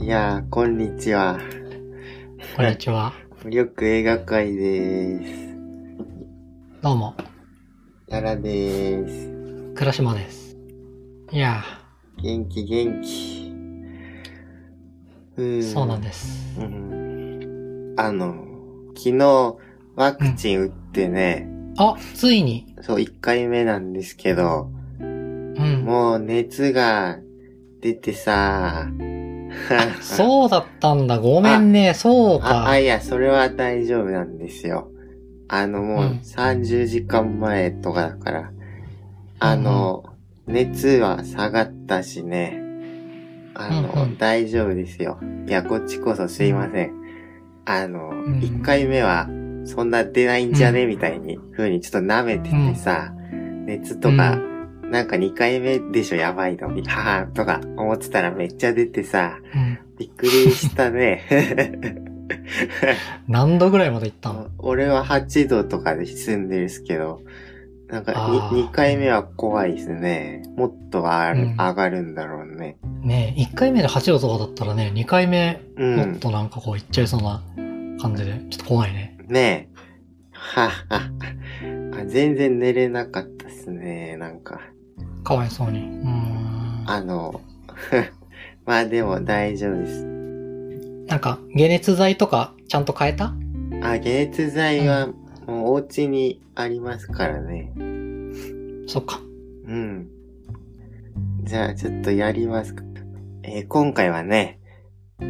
いやー、こんにちは。こんにちは。緑映画会です。どうも。ララです。倉島です。いやー。元気。そうなんです。昨日ワクチン打ってね。あ、ついに。そう、1回目なんですけど。もう熱が出てさ。そうだったんだ。ごめんね。そうか。いや、それは大丈夫なんですよ。もう30時間前とかだから。熱は下がったしね。大丈夫ですよ。いや、こっちこそすいません。1回目はそんな出ないんじゃね、みたいに風にちょっと舐めててさ、熱とか、なんか2回目でしょやばいの、はぁとか思ってたらめっちゃ出てさ、びっくりしたね。何度ぐらいまで行ったの？俺は8度とかで住んでるんですけど、なんか 2回目は怖いですね。もっと上がるんだろうね。ねえ、1回目で8度とかだったらね、2回目もっとなんかこう行っちゃいそうな感じで、ちょっと怖いね。ねえ。はは。全然寝れなかったっすね、なんか。かわいそうに。まあでも大丈夫です。なんか、解熱剤とかちゃんと変えた？解熱剤はもうお家にありますからね。そっか。じゃあちょっとやりますか。今回はね、前、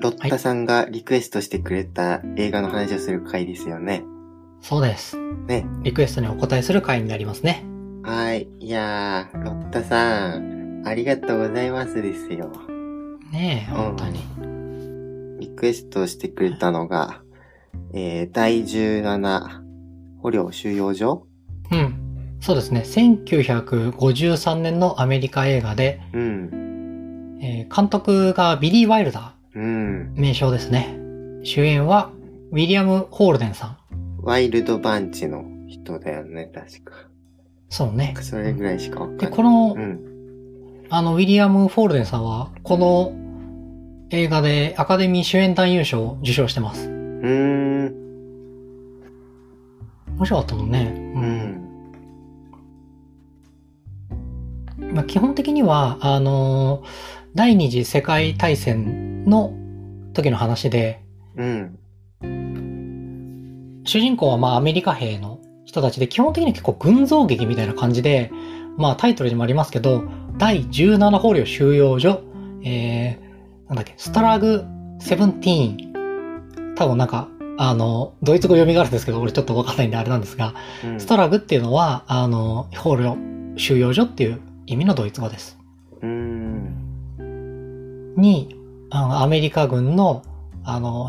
ロッタさんがリクエストしてくれた映画の話をする回ですよね。そうです。ね。リクエストにお答えする回になりますね。はい。いやー、ロッタさん、ありがとうございますですよ。ねえ、本当に。リクエストしてくれたのが、第17捕虜収容所？そうですね。1953年のアメリカ映画で、監督がビリー・ワイルダー。名称ですね。主演は、ウィリアム・ホールデンさん。ワイルドバンチの人だよね、確か。そうね。それぐらいしかわかんない。で、この、ウィリアム・フォールデンさんは、この映画でアカデミー主演男優賞を受賞してます。面白かったもんね。まあ、基本的には、第二次世界大戦の時の話で、主人公はまあアメリカ兵の人たちで、基本的には結構群像劇みたいな感じで、まあタイトルにもありますけど、第17捕虜収容所、ストラグ17。多分なんか、ドイツ語読みがあるんですけど、俺ちょっとわかんないんであれなんですが、ストラグっていうのは、捕虜収容所っていう意味のドイツ語です。に、アメリカ軍の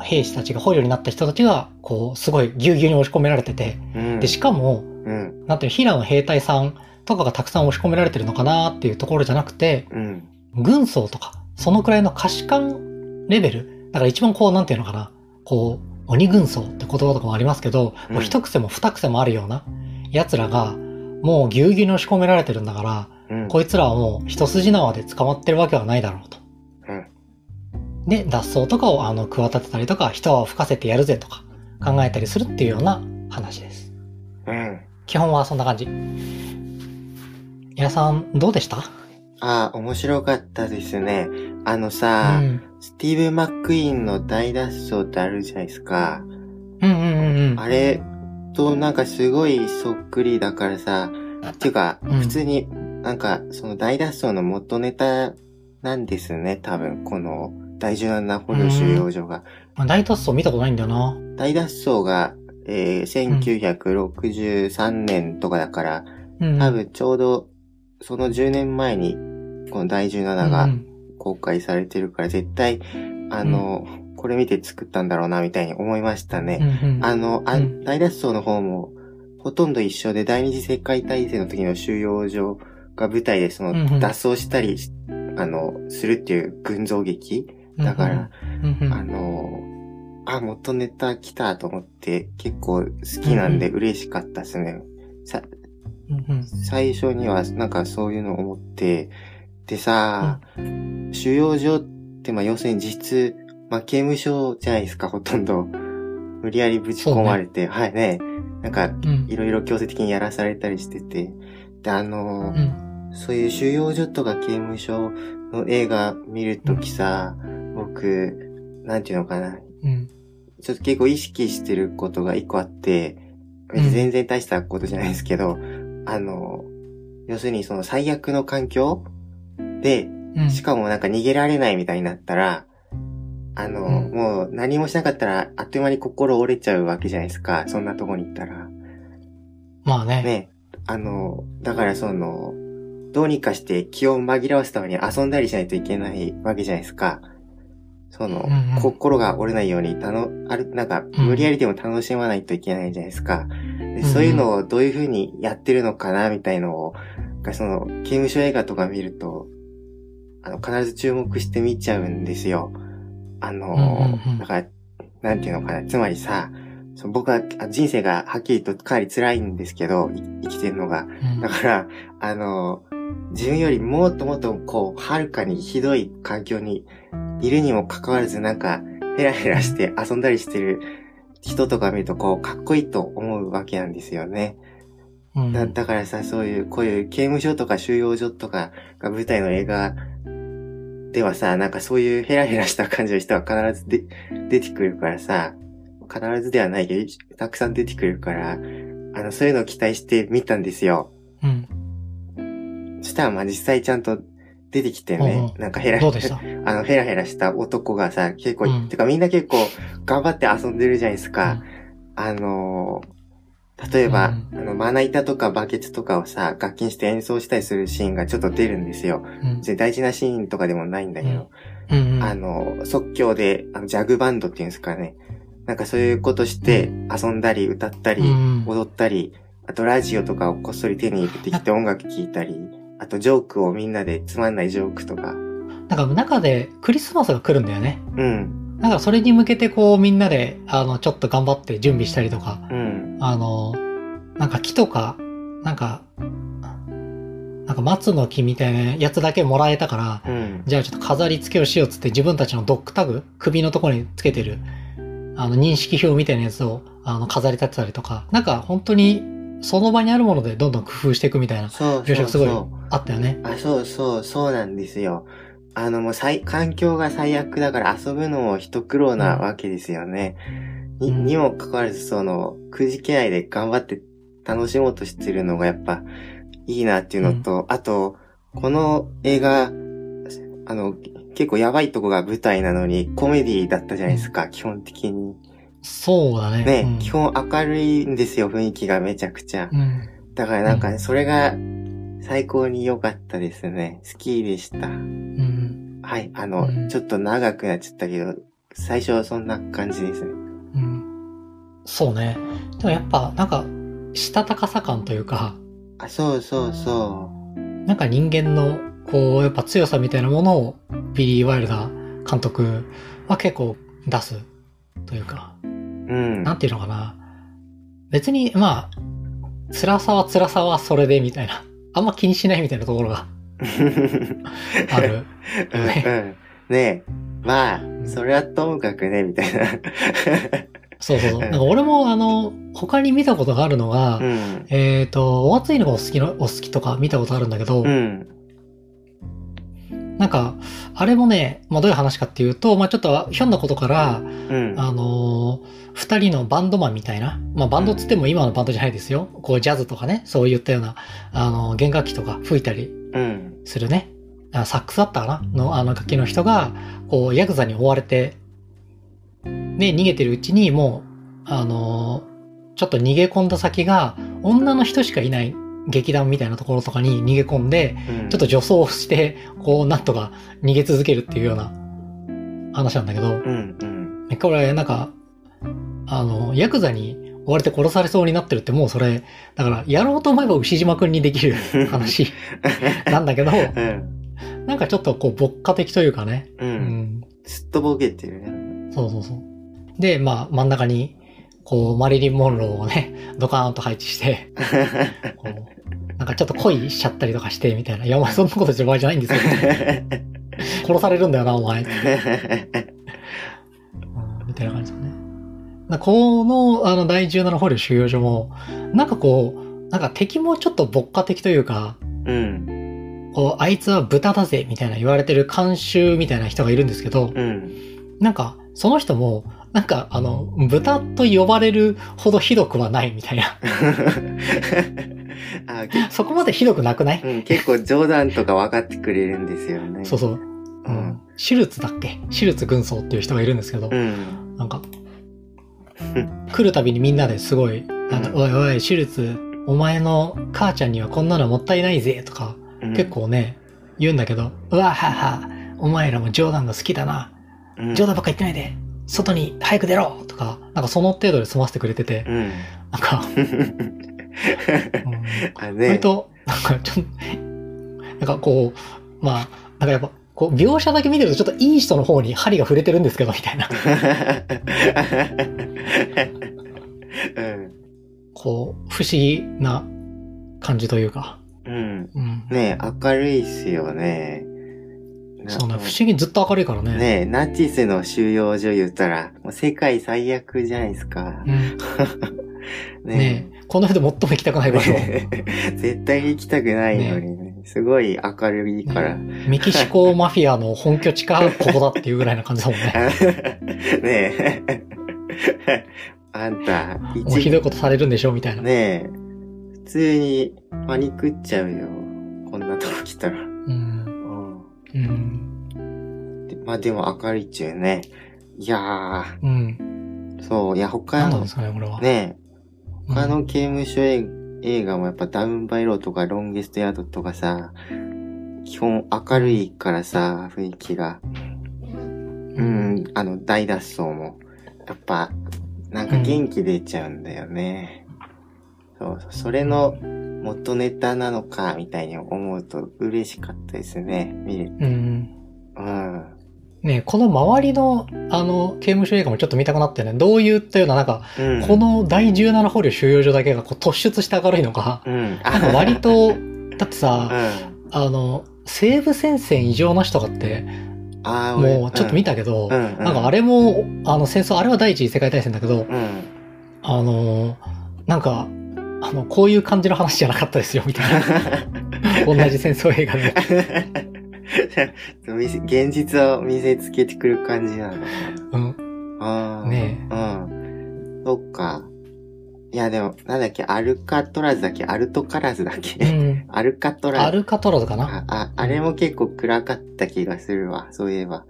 兵士たちが、捕虜になった人たちが、こう、すごいぎゅうぎゅうに押し込められてて、で、しかも、なんていう、平野兵隊さんとかがたくさん押し込められてるのかなっていうところじゃなくて、軍曹とか、そのくらいの下士官レベル、だから一番こう、なんていうのかな、こう、鬼軍曹って言葉とかもありますけど、もう一癖も二癖もあるような奴らが、もうぎゅうぎゅうに押し込められてるんだから、こいつらはもう一筋縄で捕まってるわけはないだろうと。で、脱走とかを企てたりとか、一泡吹かせてやるぜとか考えたりするっていうような話です。基本はそんな感じ。皆さん、どうでした？面白かったですね。スティーブ・マック・イーンの大脱走ってあるじゃないですか。あれとなんかすごいそっくりだからさ、っていうか、普通になんかその大脱走の元ネタなんですね、多分、この第17捕虜収容所が。大脱走見たことないんだよな。大脱走が、1963年とかだから、多分ちょうどその10年前にこの第17が公開されてるから、絶対これ見て作ったんだろうなみたいに思いましたね。大脱走の方もほとんど一緒で、第二次世界大戦の時の収容所が舞台でその脱走したりするっていう群像劇だから、元ネタ来たと思って結構好きなんで嬉しかったですね。最初にはなんかそういうのを思って、ってさ、うん、収容所ってまあ要するに実質、まあ刑務所じゃないですか、ほとんど。無理やりぶち込まれて、ね、はいね。なんか、いろいろ強制的にやらされたりしてて。で、うん、そういう収容所とか刑務所の映画見るときさ、僕、なんていうのかな。うん、ちょっと結構意識してることが一個あって、全然大したことじゃないですけど、うん、要するにその最悪の環境で、うん、しかもなんか逃げられないみたいになったら、うん、もう何もしなかったらあっという間に心折れちゃうわけじゃないですか。そんなとこに行ったら。まあね。ね。だからその、どうにかして気を紛らわすために遊んだりしないといけないわけじゃないですか。その、うんうん、心が折れないように、なんか、無理やりでも楽しまないといけないじゃないですか。でそういうのをどういうふうにやってるのかな、みたいのを、その、刑務所映画とか見ると、必ず注目して見ちゃうんですよ。だから、なんていうのかな。つまりさ、僕は人生がはっきりとかなり辛いんですけど、生きてるのが。だから、自分よりもっともっとこう、はるかにひどい環境にいるにもかかわらず、なんか、ヘラヘラして遊んだりしてる人とか見ると、こう、かっこいいと思うわけなんですよね。うん、だからさ、そういう、こういう刑務所とか収容所とかが舞台の映画、ではさ、なんかそういうヘラヘラした感じの人は必ず出てくるからさ、必ずではないけど、たくさん出てくるから、そういうのを期待して見たんですよ。うん。そしたらまあ実際ちゃんと出てきてね、なんかヘラヘラした男がさ、結構、てかみんな結構頑張って遊んでるじゃないですか。うん、例えば、うん、まな板とかバケツとかをさ、楽器にして演奏したりするシーンがちょっと出るんですよ。うん、大事なシーンとかでもないんだけど、うんうん、即興で、ジャグバンドっていうんですかね。なんかそういうことして、遊んだり、歌ったり、踊ったり、あとラジオとかをこっそり手に入れてきて音楽聴いたり、あとジョークをみんなで、つまんないジョークとか。なんか中でクリスマスが来るんだよね。うん。なんかそれに向けてこうみんなで、ちょっと頑張って準備したりとか、うん、なんか木とか、なんか松の木みたいなやつだけもらえたから、うん、じゃあちょっと飾り付けをしようっつって自分たちのドッグタグ、首のところにつけてる、認識表みたいなやつを、飾り立てたりとか、なんか本当にその場にあるものでどんどん工夫していくみたいな描写がすごいあったよね。あ、そうなんですよ。もう環境が最悪だから遊ぶのも一苦労なわけですよね。にもかかわらずその、くじけないで頑張って楽しもうとしてるのがやっぱいいなっていうのと、あと、この映画、結構やばいとこが舞台なのにコメディだったじゃないですか、基本的に。そうだね。ね、うん、基本明るいんですよ、雰囲気がめちゃくちゃ。うん、だからなんか、ね、それが、最高に良かったですね。好きでした。うん、はい、ちょっと長くなっちゃったけど、最初はそんな感じですね。うん、そうね。でもやっぱなんかしたたかさ感というか、あ、そう。なんか人間のこうやっぱ強さみたいなものをビリー・ワイルダー監督は結構出すというか、うん、なんていうのかな。別にまあ辛さはそれでみたいな。あんま気にしないみたいなところがある。うん、ねえ、まあそれはともかくねみたいな。そう。なんか俺も他に見たことがあるのが、うん、お熱いのがお好きとか見たことあるんだけど、うん、なんかあれもね、まあどういう話かっていうと、まあちょっとひょんなことから、うん、二人のバンドマンみたいな。まあバンドつっても今のバンドじゃないですよ。こうジャズとかね、そういったような、弦楽器とか吹いたりするね。うん、サックスだったかなの、楽器の人が、こう、ヤクザに追われて、ね、逃げてるうちにもう、ちょっと逃げ込んだ先が、女の人しかいない劇団みたいなところとかに逃げ込んで、ちょっと女装をして、こう、なんとか逃げ続けるっていうような話なんだけど、これ、なんか、ヤクザに追われて殺されそうになってるってもうそれ、だからやろうと思えば牛島くんにできる話なんだけど、うん、なんかちょっとこう、牧歌的というかね。うん。すっとぼけてるね。そう。で、まあ真ん中に、こう、マリリン・モンローをね、ドカーンと配置して、こうなんかちょっと恋しちゃったりとかしてみたいな、いやお前そんなことしてる場合じゃないんですよ殺されるんだよなお前ってみたいな感じですね。この、第17捕虜収容所も、なんか敵もちょっと牧歌的というか、うん、こう、あいつは豚だぜ、みたいな言われてる監修みたいな人がいるんですけど、うん、なんか、その人も、なんか、豚と呼ばれるほどひどくはないみたいな。あ、そこまでひどくなくない？うん、結構冗談とか分かってくれるんですよね。そうそう。うん。シュルツだっけ？シュルツ軍曹っていう人がいるんですけど、うん、なんか、来るたびにみんなですごい、おいおい、シュルツ、お前の母ちゃんにはこんなのもったいないぜ、とか、結構ね、言うんだけど、うわはは、お前らも冗談が好きだな。冗談ばっか言ってないで、外に早く出ろとか、なんかその程度で済ませてくれてて、うん、なんか、割と、なんかちょっと、なんかこう、まあ、なんかやっぱ、こう描写だけ見てるとちょっといい人の方に針が触れてるんですけどみたいな、うん、こう不思議な感じというか、うんうん、ねえ明るいっすよね。そうね、不思議、ずっと明るいからね。ねえナチスの収容所言ったらもう世界最悪じゃないですか、うん、ねえこの世で最も行きたくない場所、ね、絶対に行きたくないのにね、すごい明るいから、ね、メキシコマフィアの本拠地かここだっていうぐらいな感じだもんねねえあんたもうひどいことされるんでしょみたいなねえ普通にパニックっちゃうよこんなとこ来たら。うん、うん、でまあでも明るいっちゅうね。いやー、うん、そういや他のなんですかねこれはねえ他の刑務所へ、うん映画もやっぱダウンバイローとかロンゲストヤードとかさ、基本明るいからさ、雰囲気が。うん、大脱走も。やっぱ、なんか元気出ちゃうんだよね。うん、そう、それの元ネタなのか、みたいに思うと嬉しかったですね、見れて。うん。うん。ねこの周りの、刑務所映画もちょっと見たくなってね、どういったような、なんか、うん、この第17捕虜収容所だけがこう突出して明るいのか、うん、なんか割と、だってさ、うん、西部戦線異常なしとかって、もうちょっと見たけど、うんうんうん、なんかあれも、戦争、あれは第一次世界大戦だけど、うん、なんか、こういう感じの話じゃなかったですよ、みたいな。同じ戦争映画で。現実を見せつけてくる感じなの。うん。ああ。ねえ。うん。そっか。いやでも、なんだっけ、アルカトラズだっけ、アルトカラズだっけ、うん、アルカトラズかな。あれも結構暗かった気がするわ、そういえば。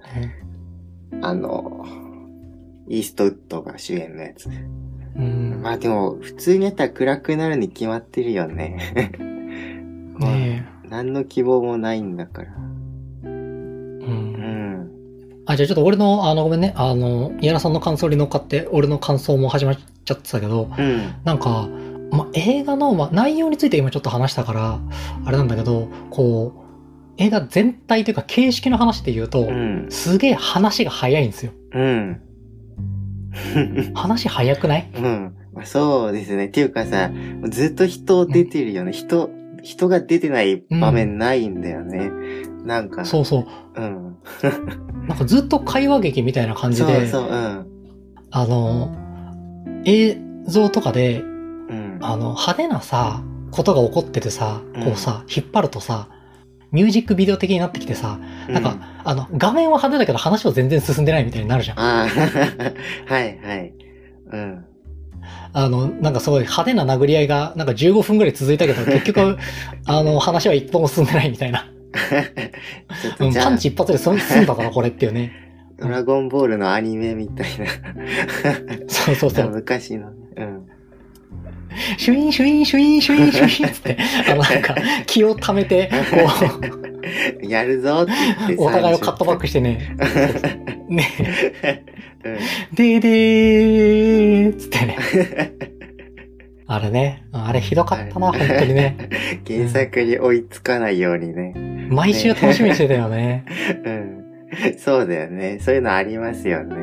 うん、イーストウッドが主演のやつ。うん、まあでも、普通にやったら暗くなるに決まってるよね。ねえ。何の希望もないんだから。あ、じゃあちょっと俺の、ごめんね、宮田さんの感想に乗っかって、俺の感想も始まっちゃってたけど、うん、なんか、映画の、内容について今ちょっと話したから、あれなんだけど、こう、映画全体というか形式の話で言うと、うん、すげえ話が早いんですよ。うん。話早くない？うん。そうですね。っていうかさ、ずっと人出てるよね。うん、人が出てない場面ないんだよね。うん、なんか。そうそう。うん。なんかずっと会話劇みたいな感じで、そうそう、うん、映像とかで、うん、派手なさ、ことが起こっててさ、こうさ、引っ張るとさ、ミュージックビデオ的になってきてさ、なんか、うん、画面は派手だけど話は全然進んでないみたいになるじゃん。あはいはい。うん。なんかすごい派手な殴り合いが、なんか15分ぐらい続いたけど、結局、話は一本も進んでないみたいな。パンチ一発で済んだから、これっていうね。ドラゴンボールのアニメみたいな。そうそうそう。昔の。うん。シュインシュインシュインシュインシュインって、なんか、気を溜めて、こう。やるぞって言って。お互いをカットバックしてね。ね。でーつってね。あれひどかったな、本当にね。原作に追いつかないようにね。毎週楽しみにしてたよね。うん。そうだよね。そういうのありますよね。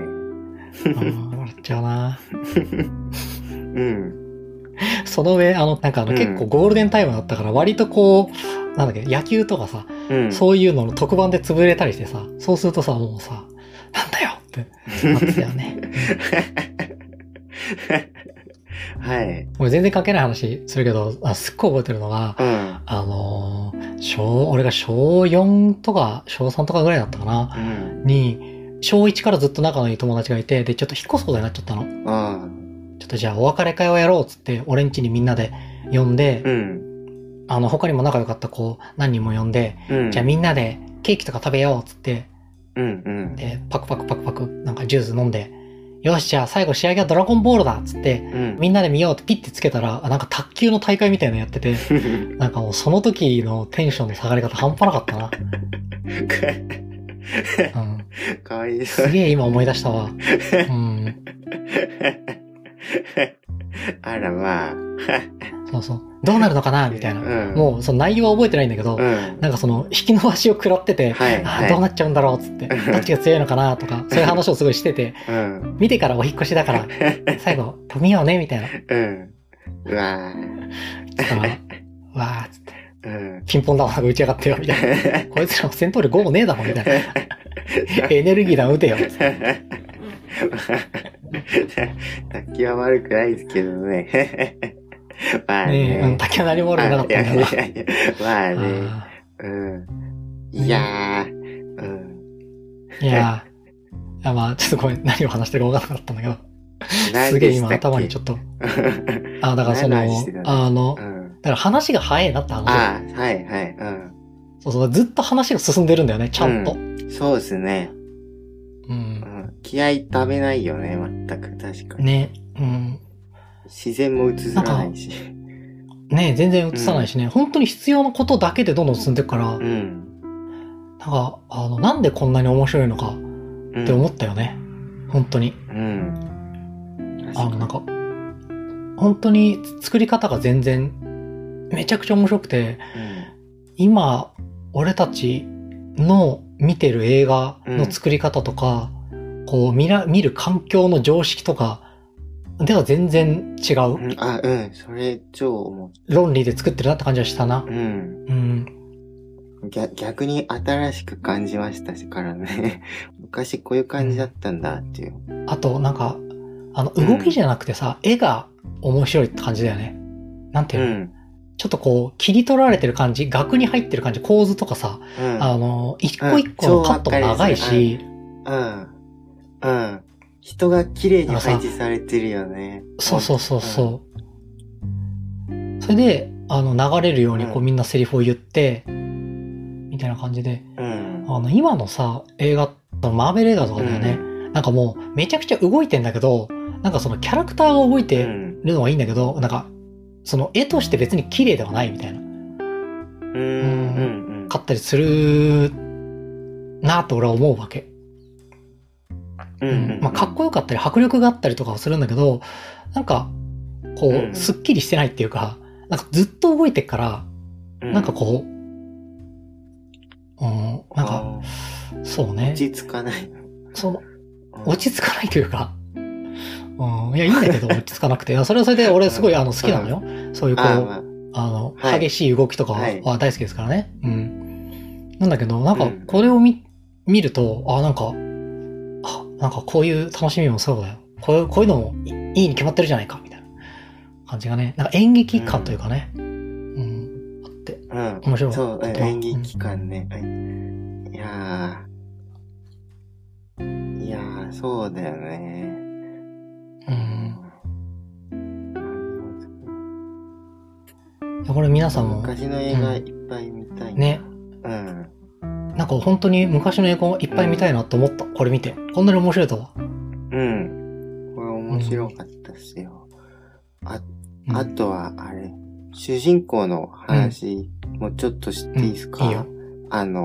笑っちゃうな。うん。その上、結構ゴールデンタイムだったから、割とこう、なんだっけ、野球とかさ、うん、そういうのの特番で潰れたりしてさ、そうするとさ、もうさ、なんだよってなってたよね。はい。俺全然関係ない話するけど、すっごい覚えてるのが、うん、俺が小4とか小3とかぐらいだったかな、うん、に、小1からずっと仲のいい友達がいて、で、ちょっと引っ越すことになっちゃったの。ちょっとじゃあお別れ会をやろうっつって、俺ん家にみんなで呼んで、うん、他にも仲良かった子何人も呼んで、うん、じゃあみんなでケーキとか食べようっつって、うんうん、で、パクパクなんかジュース飲んで、よしじゃあ最後試合がドラゴンボールだっつって、うん、みんなで見ようってピッてつけたらなんか卓球の大会みたいなのやっててなんかもうその時のテンションの下がり方半端なかったな。うん、かわいい。すげえ今思い出したわ。うん、あらまあ。そうそう。どうなるのかなみたいな、うん。もうその内容は覚えてないんだけど、うん、なんかその引き伸ばしを食らってて、はいはい、どうなっちゃうんだろうっつって、どっちが強いのかなとか、そういう話をすごいしてて、うん、見てからお引っ越しだから、最後、見ようねみたいな。うん。うわぁ。だから、うわぁっつって、うん、ピンポン玉が打ち上がってよ、みたいな。こいつらも戦闘力5もねえだろ、みたいな。エネルギー弾打てよ。卓球は悪くないですけどね。まあね。竹は何も悪くなかったんだな。まあね。うん。いやー。うん。いやー。まあ、ちょっとごめん、何を話してるか分からなかったんだけど。すげえ今頭にちょっと。だからその、だから話が早いなって話。はいはい。うん。そうそう、ずっと話が進んでるんだよね、ちゃんと。うん、そうですね。うん。気合い食べないよね、全く。確かに。ね。うん。自然も映さないし。ねえ、全然映さないしね、うん。本当に必要なことだけでどんどん進んでくから、うん、なんか、なんでこんなに面白いのかって思ったよね。うん、本当に。うん、なんか、本当に作り方が全然、めちゃくちゃ面白くて、うん、今、俺たちの見てる映画の作り方とか、うん、こう見る環境の常識とか、では全然違う、うん。あ、うん。それ超思う。論理で作ってるなって感じはしたな。うん。うん。逆に新しく感じましたからね。昔こういう感じだったんだっていう。あと、なんか、動きじゃなくてさ、うん、絵が面白いって感じだよね。なんていうの、うん、ちょっとこう、切り取られてる感じ、額に入ってる感じ、構図とかさ、うん、一個一個のカットも長いし。うん。うん。うん人が綺麗に配置されてるよね。そう、うん。それで、流れるようにこう、うん、みんなセリフを言って、みたいな感じで、うん、今のさ、映画、マーベル映画とかだよね、うん、なんかもう、めちゃくちゃ動いてんだけど、なんかそのキャラクターが動いてるのはいいんだけど、うん、なんか、その絵として別に綺麗ではないみたいな。買ったりするなぁと俺は思うわけ。まあ、かっこよかったり迫力があったりとかはするんだけど、なんかこうすっきりしてないっていうか、なんかずっと動いてっから、なんかこう、なんかそうね、落ち着かない、その落ち着かないというか、いやいいんだけど落ち着かなくて、それはそれで俺すごい好きなのよ、そういうこう激しい動きとかは大好きですからね、うん、なんだけどなんかこれを見ると、なんかこういう楽しみもそうだよ。こういうのもいいに決まってるじゃないか、みたいな感じがね。なんか演劇感というかね。うん。あって。うん。面白い。そう、演劇感ね。うん、いやー、そうだよね。うん。これ皆さんも。昔の映画いっぱい見たい、うん。ね。うん。なんか本当に昔の映画いっぱい見たいなと思った、うん、これ見てこんなに面白いとは。うん、これ面白かったっすよ、うん、あとはあれ主人公の話もちょっと知っていいですか、うんうん、いい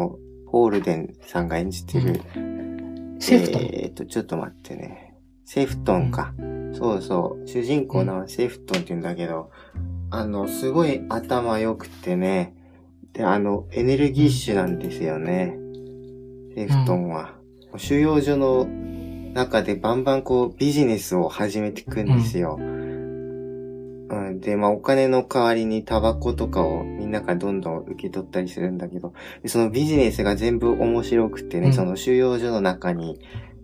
よ。ホールデンさんが演じてる、うん、セフトン、ちょっと待ってね、セフトンか、うん、そうそう、主人公のセフトンって言うんだけど、すごい頭良くてね、で、エネルギッシュなんですよね。セフトンは。うん、収容所の中でバンバンこうビジネスを始めていくんですよ。うん。で、まあお金の代わりにタバコとかをみんなからどんどん受け取ったりするんだけど、でそのビジネスが全部面白くてね、うん、その収容所の中に、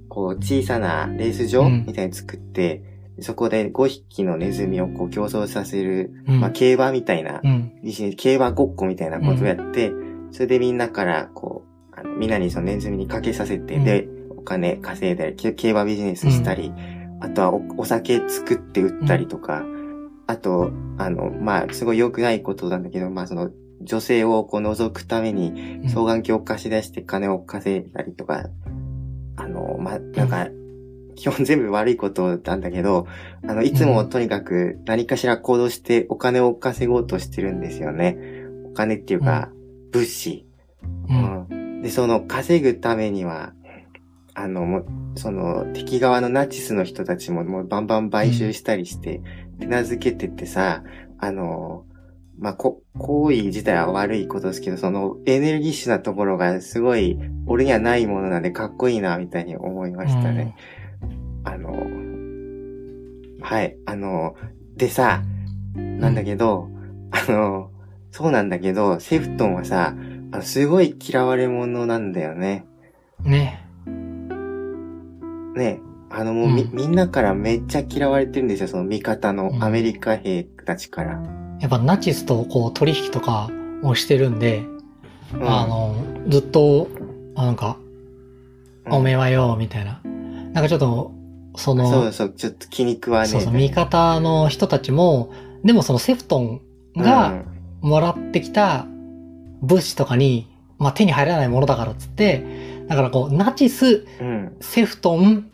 こう小さなレース場みたいに作って、うん、そこで5匹のネズミをこう競争させる、うん、まあ競馬みたいな、うん、ビジネス、競馬ごっこみたいなことをやって、うん、それでみんなからこう、みんなにそのネズミにかけさせて、うん、で、お金稼いだり、競馬ビジネスしたり、うん、あとは お酒作って売ったりとか、うんあと、まあ、すごい良くないことなんだけど、まあ、その、女性をこう覗くために、双眼鏡を貸し出して金を稼いだりとか、まあ、なんか、基本全部悪いことなんだけど、いつもとにかく何かしら行動してお金を稼ごうとしてるんですよね。お金っていうか、物資。うんうん、で、その、稼ぐためには、その、敵側のナチスの人たちも、もうバンバン買収したりして、手なずけてってさ、まあ、行為自体は悪いことですけど、そのエネルギッシュなところがすごい俺にはないものなんでかっこいいな、みたいに思いましたね。うん、はい、でさ、なんだけど、そうなんだけど、セフトンはさ、すごい嫌われ者なんだよね。ね。もうみんなからめっちゃ嫌われてるんですよ、その味方のアメリカ兵たちから。やっぱナチスとこう取引とかをしてるんで、うん、ずっと、なんか、うん、おめえはよ、みたいな。なんかちょっと、その、そうそう、ちょっと気に食わねえ。そうそう、味方の人たちも、でもそのセフトンがもらってきた物資とかに、まあ、手に入らないものだからっつって、だからこう、ナチス、うん、セフトン、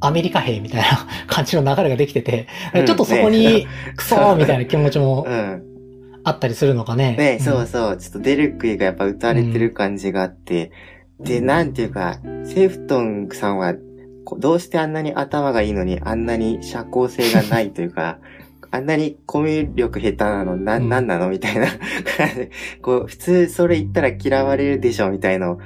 アメリカ兵みたいな感じの流れができてて、うん、ちょっとそこにクソーみたいな気持ちもあったりするのかね。ね、そうそう。ちょっとデルクイがやっぱ打たれてる感じがあって、うん、で、なんていうか、セフトンさんはどうしてあんなに頭がいいのにあんなに社交性がないというか、あんなにコミュ力下手なのなんなのみたいなこう普通それ言ったら嫌われるでしょみたいの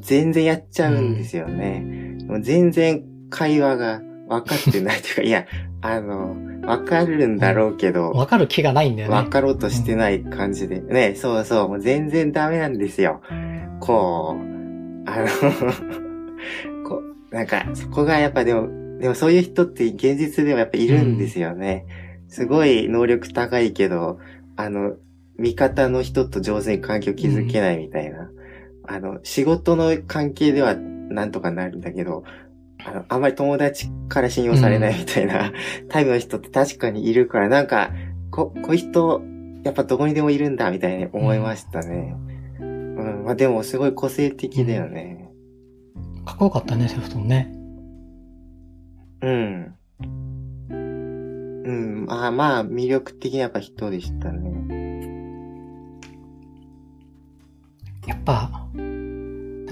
全然やっちゃうんですよね。うん、全然会話が分かってないというか、いや、分かるんだろうけど。分かる気がないんだよね。分かろうとしてない感じで。ね、そうそう、もう全然ダメなんですよ。こう、こう、なんか、そこがやっぱでもそういう人って現実でもやっぱいるんですよね。うん、すごい能力高いけど、味方の人と上手に関係を築けないみたいな。うん、仕事の関係ではなんとかなるんだけど、あんまり友達から信用されないみたいな、うん、タイプの人って確かにいるから、なんか、こういう人、やっぱどこにでもいるんだ、みたいに思いましたね。うん、まあでもすごい個性的だよね。うん、かっこよかったね、セフトンね。うん。うん、まあ、魅力的なやっぱ人でしたね。やっぱ、な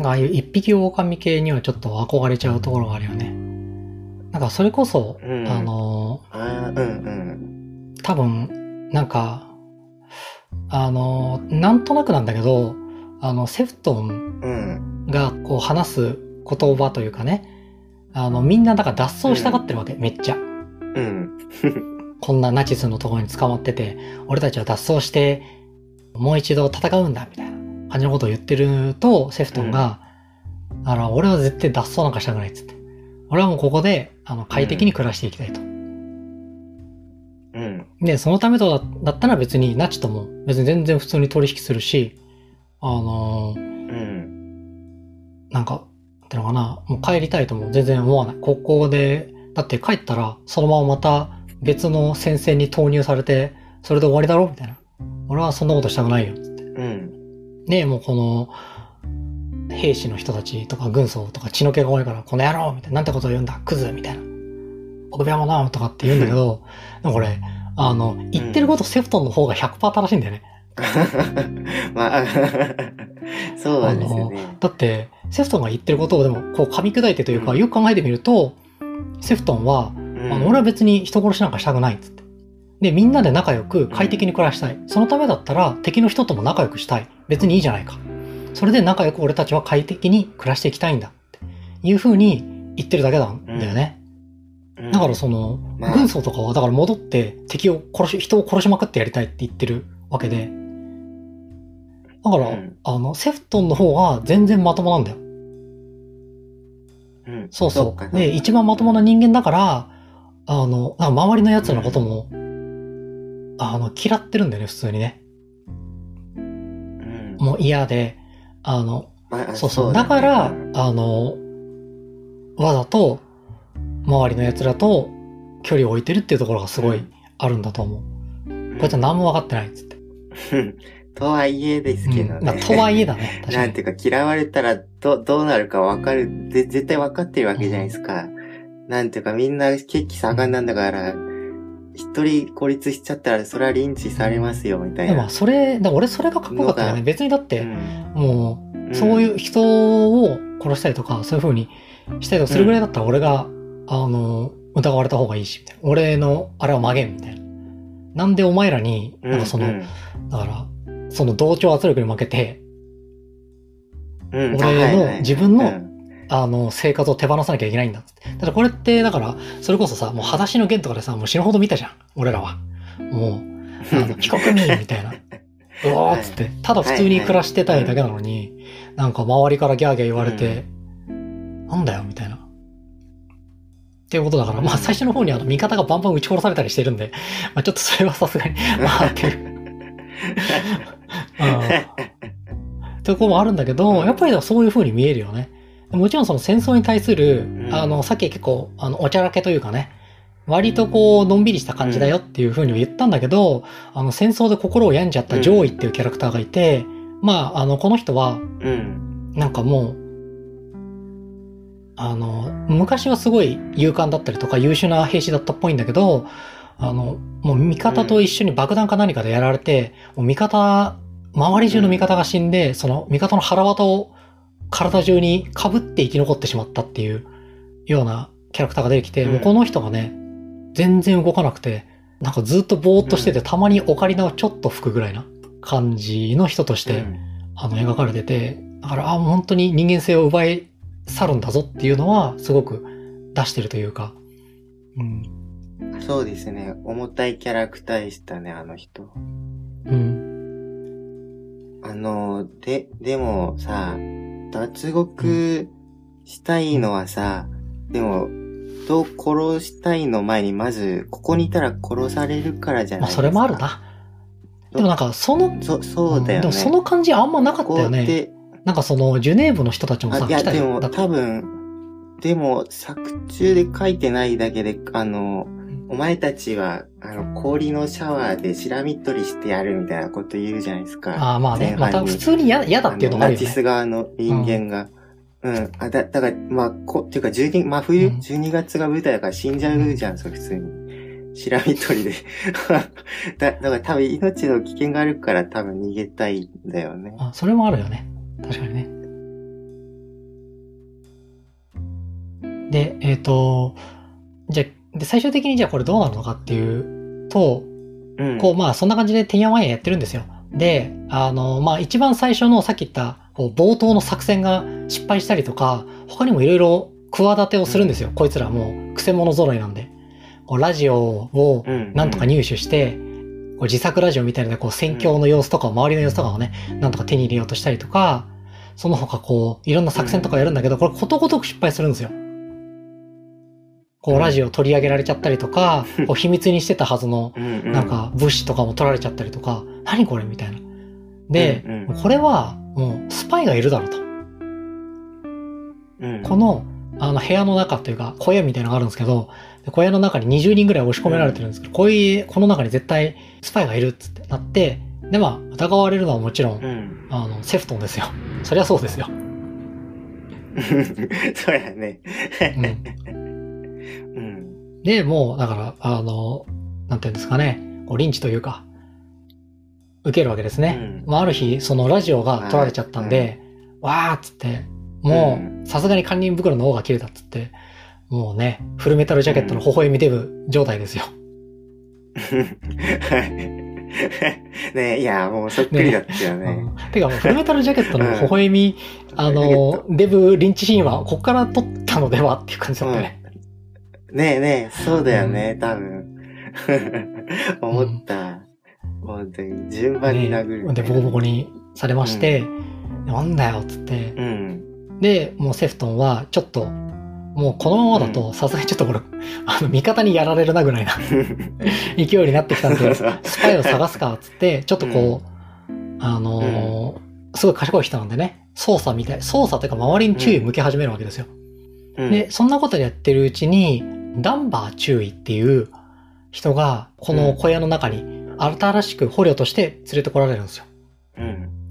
んかああいう一匹狼系にはちょっと憧れちゃうところがあるよね。なんかそれこそ、うん、多分、なんか、なんとなくなんだけど、セフトンがこう話す言葉というかね、みんなだから脱走したがってるわけ、うん、めっちゃ。うん、こんなナチスのところに捕まってて、俺たちは脱走して、もう一度戦うんだ、みたいな。感じのことを言ってると、セフトンが、うん、俺は絶対脱走なんかしたくないっつって。俺はもうここで、快適に暮らしていきたいと。うん。で、そのためとだったら別に、ナチとも、別に全然普通に取引するし、うん。なんか、ってのかな、もう帰りたいとも全然思わない。ここで、だって帰ったら、そのまままた別の戦線に投入されて、それで終わりだろみたいな。俺はそんなことしたくないよ、つって。うん。ねえ、もうこの、兵士の人たちとか軍曹とか血の気が多いから、この野郎みたいな、なんてことを言うんだクズみたいな。臆病者とかって言うんだけど、でもこれ、言ってることセフトンの方が 100% 正しいんだよね。まあ、そうなんですよね。だって、セフトンが言ってることをでも、こう噛み砕いてというか、よく考えてみると、セフトンは、俺は別に人殺しなんかしたくないっつって。で、みんなで仲良く快適に暮らしたい。そのためだったら敵の人とも仲良くしたい。別にいいじゃないか。それで仲良く俺たちは快適に暮らしていきたいんだっていう風に言ってるだけなんだよね。だからその、まあ、軍曹とかはだから戻って敵を殺し人を殺しまくってやりたいって言ってるわけで、だから、うん、セフトンの方は全然まともなんだよ。うん、そうそう。で一番まともな人間だから周りのやつのことも、うん、嫌ってるんだよね普通にね。うん、もう嫌でそうそう、だからわざと周りのやつらと距離を置いてるっていうところがすごいあるんだと思う。うん、こいつは何も分かってないっつって。とはいえですけどね。うん、まあ、とはいえだね。確かになんていうか嫌われたらどうなるか分かる。絶対分かってるわけじゃないですか。うん、なんていうかみんな血気盛んなんだから、一人孤立しちゃったらそれはリンチされますよみたいな。でも俺それがかっこよかったよね。別にだって、うん、もう、うん、そういう人を殺したりとかそういう風にしたりとかするぐらいだったら俺が、うん疑われた方がいいしみたいな、俺のあれは曲げんみたいな、なんでお前らになんかその、うんうん、だからその同調圧力に負けて、うん、俺の自分の、うん、生活を手放さなきゃいけないんだって。ただこれってだからそれこそさ、もう裸足の弦とかでさ、もう死ぬほど見たじゃん俺らは。もう帰国民みたいなうわーっつって、ただ普通に暮らしてたいだけなのに、はいはい、なんか周りからギャーギャー言われて、うん、なんだよみたいなっていうことだから、まあ最初の方に味方がバンバン撃ち殺されたりしてるんで、まあちょっとそれはさすがに、まあっていうっていうこともあるんだけど、やっぱりそういう風に見えるよね。もちろんその戦争に対する、さっき結構、おちゃらけというかね、割とこう、のんびりした感じだよっていう風には言ったんだけど、戦争で心を病んじゃったジョーイっていうキャラクターがいて、まあ、この人は、なんかもう、昔はすごい勇敢だったりとか優秀な兵士だったっぽいんだけど、もう味方と一緒に爆弾か何かでやられて、もう味方、周り中の味方が死んで、その味方の腹綿を体中に被って生き残ってしまったっていうようなキャラクターが出てきて、もうこの人がね、全然動かなくて、なんかずっとぼーっとしてて、たまにオカリナをちょっと吹くぐらいな感じの人として、描かれてて、だから、あ、もう本当に人間性を奪い、去るんだぞっていうのはすごく出してるというか、うん、そうですね、重たいキャラクターでしたねあの人。うん、でもさ、脱獄したいのはさ、うん、でも人を殺したいの前にまずここにいたら殺されるからじゃないですか。まあそれもあるな。でもなんかそうだよね、でもその感じあんまなかったよね。なんかそのジュネーブの人たちもさ、来たりだった。多分、でも作中で書いてないだけで、お前たちは氷のシャワーでしらみっとりしてやるみたいなこと言うじゃないですか。ああまあね、また普通に嫌だっていうのもあるよね。ナチス側の人間が、うん、だからまあっていうか真冬、うん、12月が舞台だから死んじゃうじゃんさ、普通にしらみっとりでだから多分命の危険があるから多分逃げたいんだよね。あ、それもあるよね。確かにね。で、じゃあ、最終的にじゃあこれどうなるのかっていうと、うん、こう、まあそんな感じでてんやわんややってるんですよ。で、まあ一番最初のさっき言ったこう冒頭の作戦が失敗したりとか、他にもいろいろ企てをするんですよ。うん、こいつらもうくせ者揃いなんで。こうラジオをなんとか入手して、うんうん、自作ラジオみたいなのでこう戦況の様子とか周りの様子とかをね、なんとか手に入れようとしたりとか、その他こういろんな作戦とかやるんだけど、これことごとく失敗するんですよ。こうラジオ取り上げられちゃったりとか、こう秘密にしてたはずのなんか物資とかも取られちゃったりとか、何これみたいな。で、これはもうスパイがいるだろうと。この部屋の中というか小屋みたいなのがあるんですけど、小屋の中に20人ぐらい押し込められてるんですけど、この中に絶対スパイがいるっつってなって、でまあ疑われるのはもちろん、うん、セフトンですよ。そりゃそうですよ。そうやね。うんうん、でもうだからなんていうんですかね、こうリンチというか受けるわけですね。うん、まあある日そのラジオが取られちゃったんで、うん、わーっつってもうさすがに堪忍袋の方が切れたっつって。もうね、フルメタルジャケットの微笑みデブ状態ですよ。ねえ、いや、もうそっくりだったよね。てか、フルメタルジャケットの微笑み、デブリンチシーンは、こっから撮ったのではっていう感じだったね。ねえねえ、そうだよね、多分。思った。本当に、順番に殴る。で、ボコボコにされまして、なんだよ、つって。で、もうセフトンは、ちょっと、もうこのままだと、さすがにちょっと俺、味方にやられるなぐらいな勢いになってきたんで、スパイを探すか、つって、ちょっとこう、すごい賢い人なんでね、操作というか周りに注意を向け始めるわけですよ。で、そんなことやってるうちに、ダンバー中尉っていう人が、この小屋の中に、新しく捕虜として連れてこられるんですよ。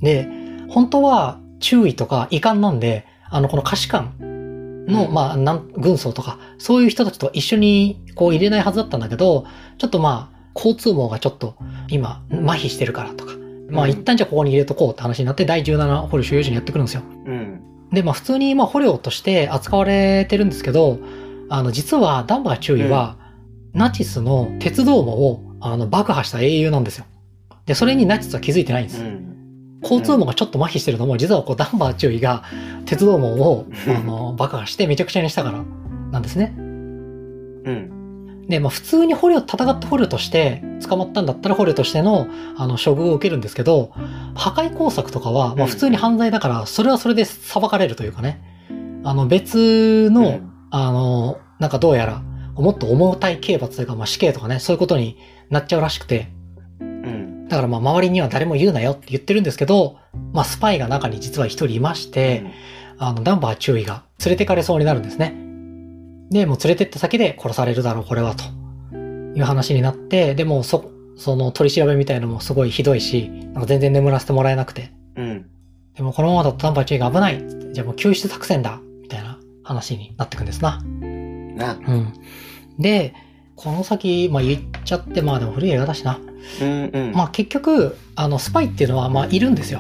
で、本当は、中尉とか遺憾なんで、この下士官の、軍曹とか、そういう人たちと一緒に、こう入れないはずだったんだけど、ちょっと交通網がちょっと、今、麻痺してるからとか、一旦じゃあここに入れとこうって話になって、第17捕虜収容所にやってくるんですよ。で、普通に、捕虜として扱われてるんですけど、実は、ダンバー中尉は、ナチスの鉄道網を、爆破した英雄なんですよ。で、それにナチスは気づいてないんです。交通網がちょっと麻痺してるのも、実はこう、ダンバー中尉が、鉄道網を、爆破してめちゃくちゃにしたから、なんですね。で、普通に戦った捕虜として、捕まったんだったら捕虜としての、処遇を受けるんですけど、破壊工作とかは、普通に犯罪だから、それはそれで裁かれるというかね。別の、なんかどうやら、もっと重たい刑罰というか、死刑とかね、そういうことになっちゃうらしくて。だから周りには誰も言うなよって言ってるんですけど、スパイが中に実は一人いまして、ダンバー中尉が連れてかれそうになるんですね。で、もう連れてった先で殺されるだろう、これは、という話になって、でもその取り調べみたいのもすごいひどいし、なんか全然眠らせてもらえなくて。でもこのままだとダンバー中尉が危ない。じゃあもう救出作戦だ、みたいな話になってくんですな。で、この先、言っちゃって、でも古い映画だしな。結局、スパイっていうのは、いるんですよ。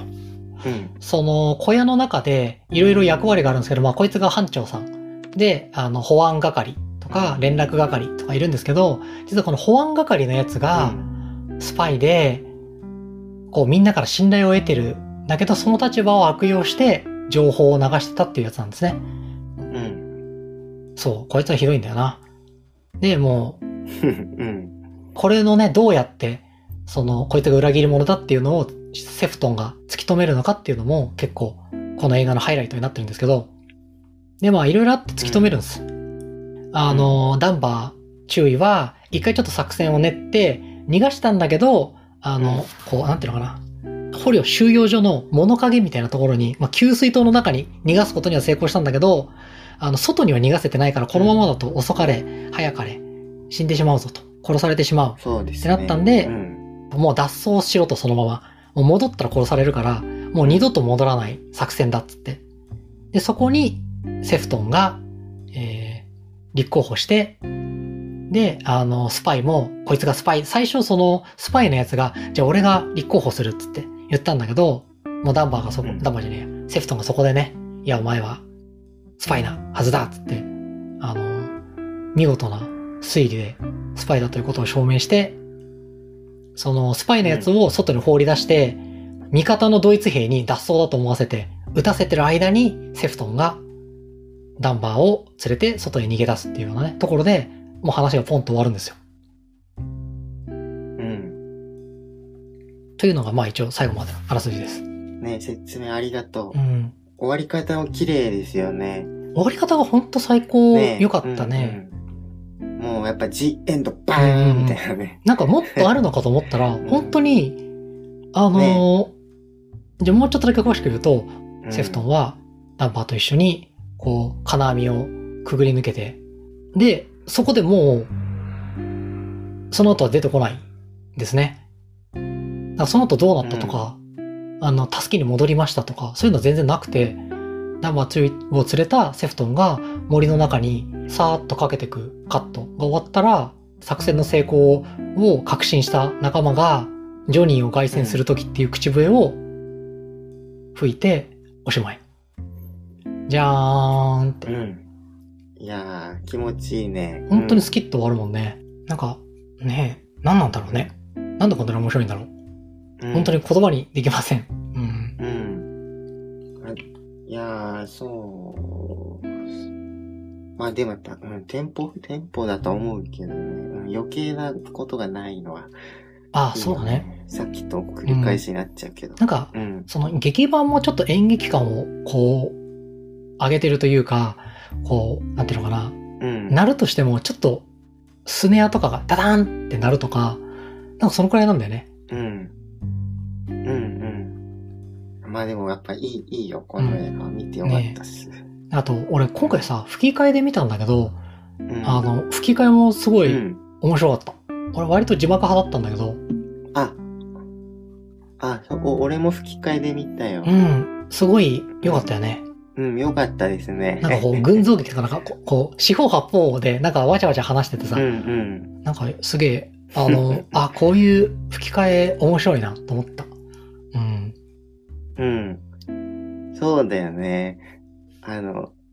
その、小屋の中で、いろいろ役割があるんですけど、こいつが班長さん。で、保安係とか、連絡係とかいるんですけど、実はこの保安係のやつが、スパイで、こう、みんなから信頼を得てる。だけど、その立場を悪用して、情報を流してたっていうやつなんですね。そう、こいつはひどいんだよな。で、もう、これのね、どうやって、こいつが裏切り者だっていうのを、セフトンが突き止めるのかっていうのも、結構、この映画のハイライトになってるんですけど、で、いろいろあって突き止めるんです。ダンバー中尉は、一回ちょっと作戦を練って、逃がしたんだけど、こう、なんていうのかな。捕虜収容所の物陰みたいなところに、給水塔の中に逃がすことには成功したんだけど、外には逃がせてないから、このままだと遅かれ、早かれ、死んでしまうぞと。殺されてしまう。そうですね。ってなったんで、もう脱走しろと、そのまま。もう戻ったら殺されるから、もう二度と戻らない作戦だっつって。で、そこに、セフトンが、立候補して、で、スパイも、こいつがスパイ、最初スパイのやつが、じゃあ俺が立候補するっつって言ったんだけど、もうダンバーじゃねえ、セフトンがそこでね、いやお前は、スパイなはずだっつって、見事な推理で、スパイだということを証明して、そのスパイのやつを外に放り出して、味方のドイツ兵に脱走だと思わせて、撃たせてる間に、セフトンが、ダンバーを連れて外へ逃げ出すっていうようなね、ところで、もう話がポンと終わるんですよ。というのが、一応最後までのあらすじです。ね、説明ありがとう。終わり方も綺麗ですよね。終わり方がほんと最高、良かったね。もうやっぱ G エンドバーンみたいなね。なんかもっとあるのかと思ったら、本当に、じゃあもうちょっとだけ詳しく言うと、セフトンはダンバーと一緒に、こう、金網をくぐり抜けて、で、そこでもう、その後は出てこないんですね。だからその後どうなったとか、助けに戻りましたとか、そういうのは全然なくて、ダンバー中を連れたセフトンが森の中にさーっとかけてくカットが終わったら、作戦の成功を確信した仲間が、ジョニーを凱旋するときっていう口笛を吹いておしまい。じゃーんって。いやー、気持ちいいね。本当にスキッと終わるもんね。なんか、ねえ、何なんだろうね。なんでこんなに面白いんだろう。本当に言葉にできません。いやー、そう。まあでもやっぱ、店舗だと思うけどね、余計なことがないのは。ああ、そうだね。さっきと繰り返しになっちゃうけど。うん、なんか、うん、その劇版もちょっと演劇感をこう、上げてるというか、こう、なんていうのかな。うん、鳴るとしても、ちょっと、スネアとかがダダンって鳴るとか、なんかそのくらいなんだよね。うん。うんうん。まあでもやっぱいいよ、この映画見てよかったっす。うんね、あと、俺今回さ、吹き替えで見たんだけど、うん、吹き替えもすごい面白かった。うん、俺割と字幕派だったんだけど。俺も吹き替えで見たよ。うん。すごい良かったよね。うん、良かったですね。なんかこう、群像劇とかなんかこう、四方八方でなんかわちゃわちゃ話しててさ、うんうん、なんかすげえ、あ、こういう吹き替え面白いなと思った。うん。うん。そうだよね。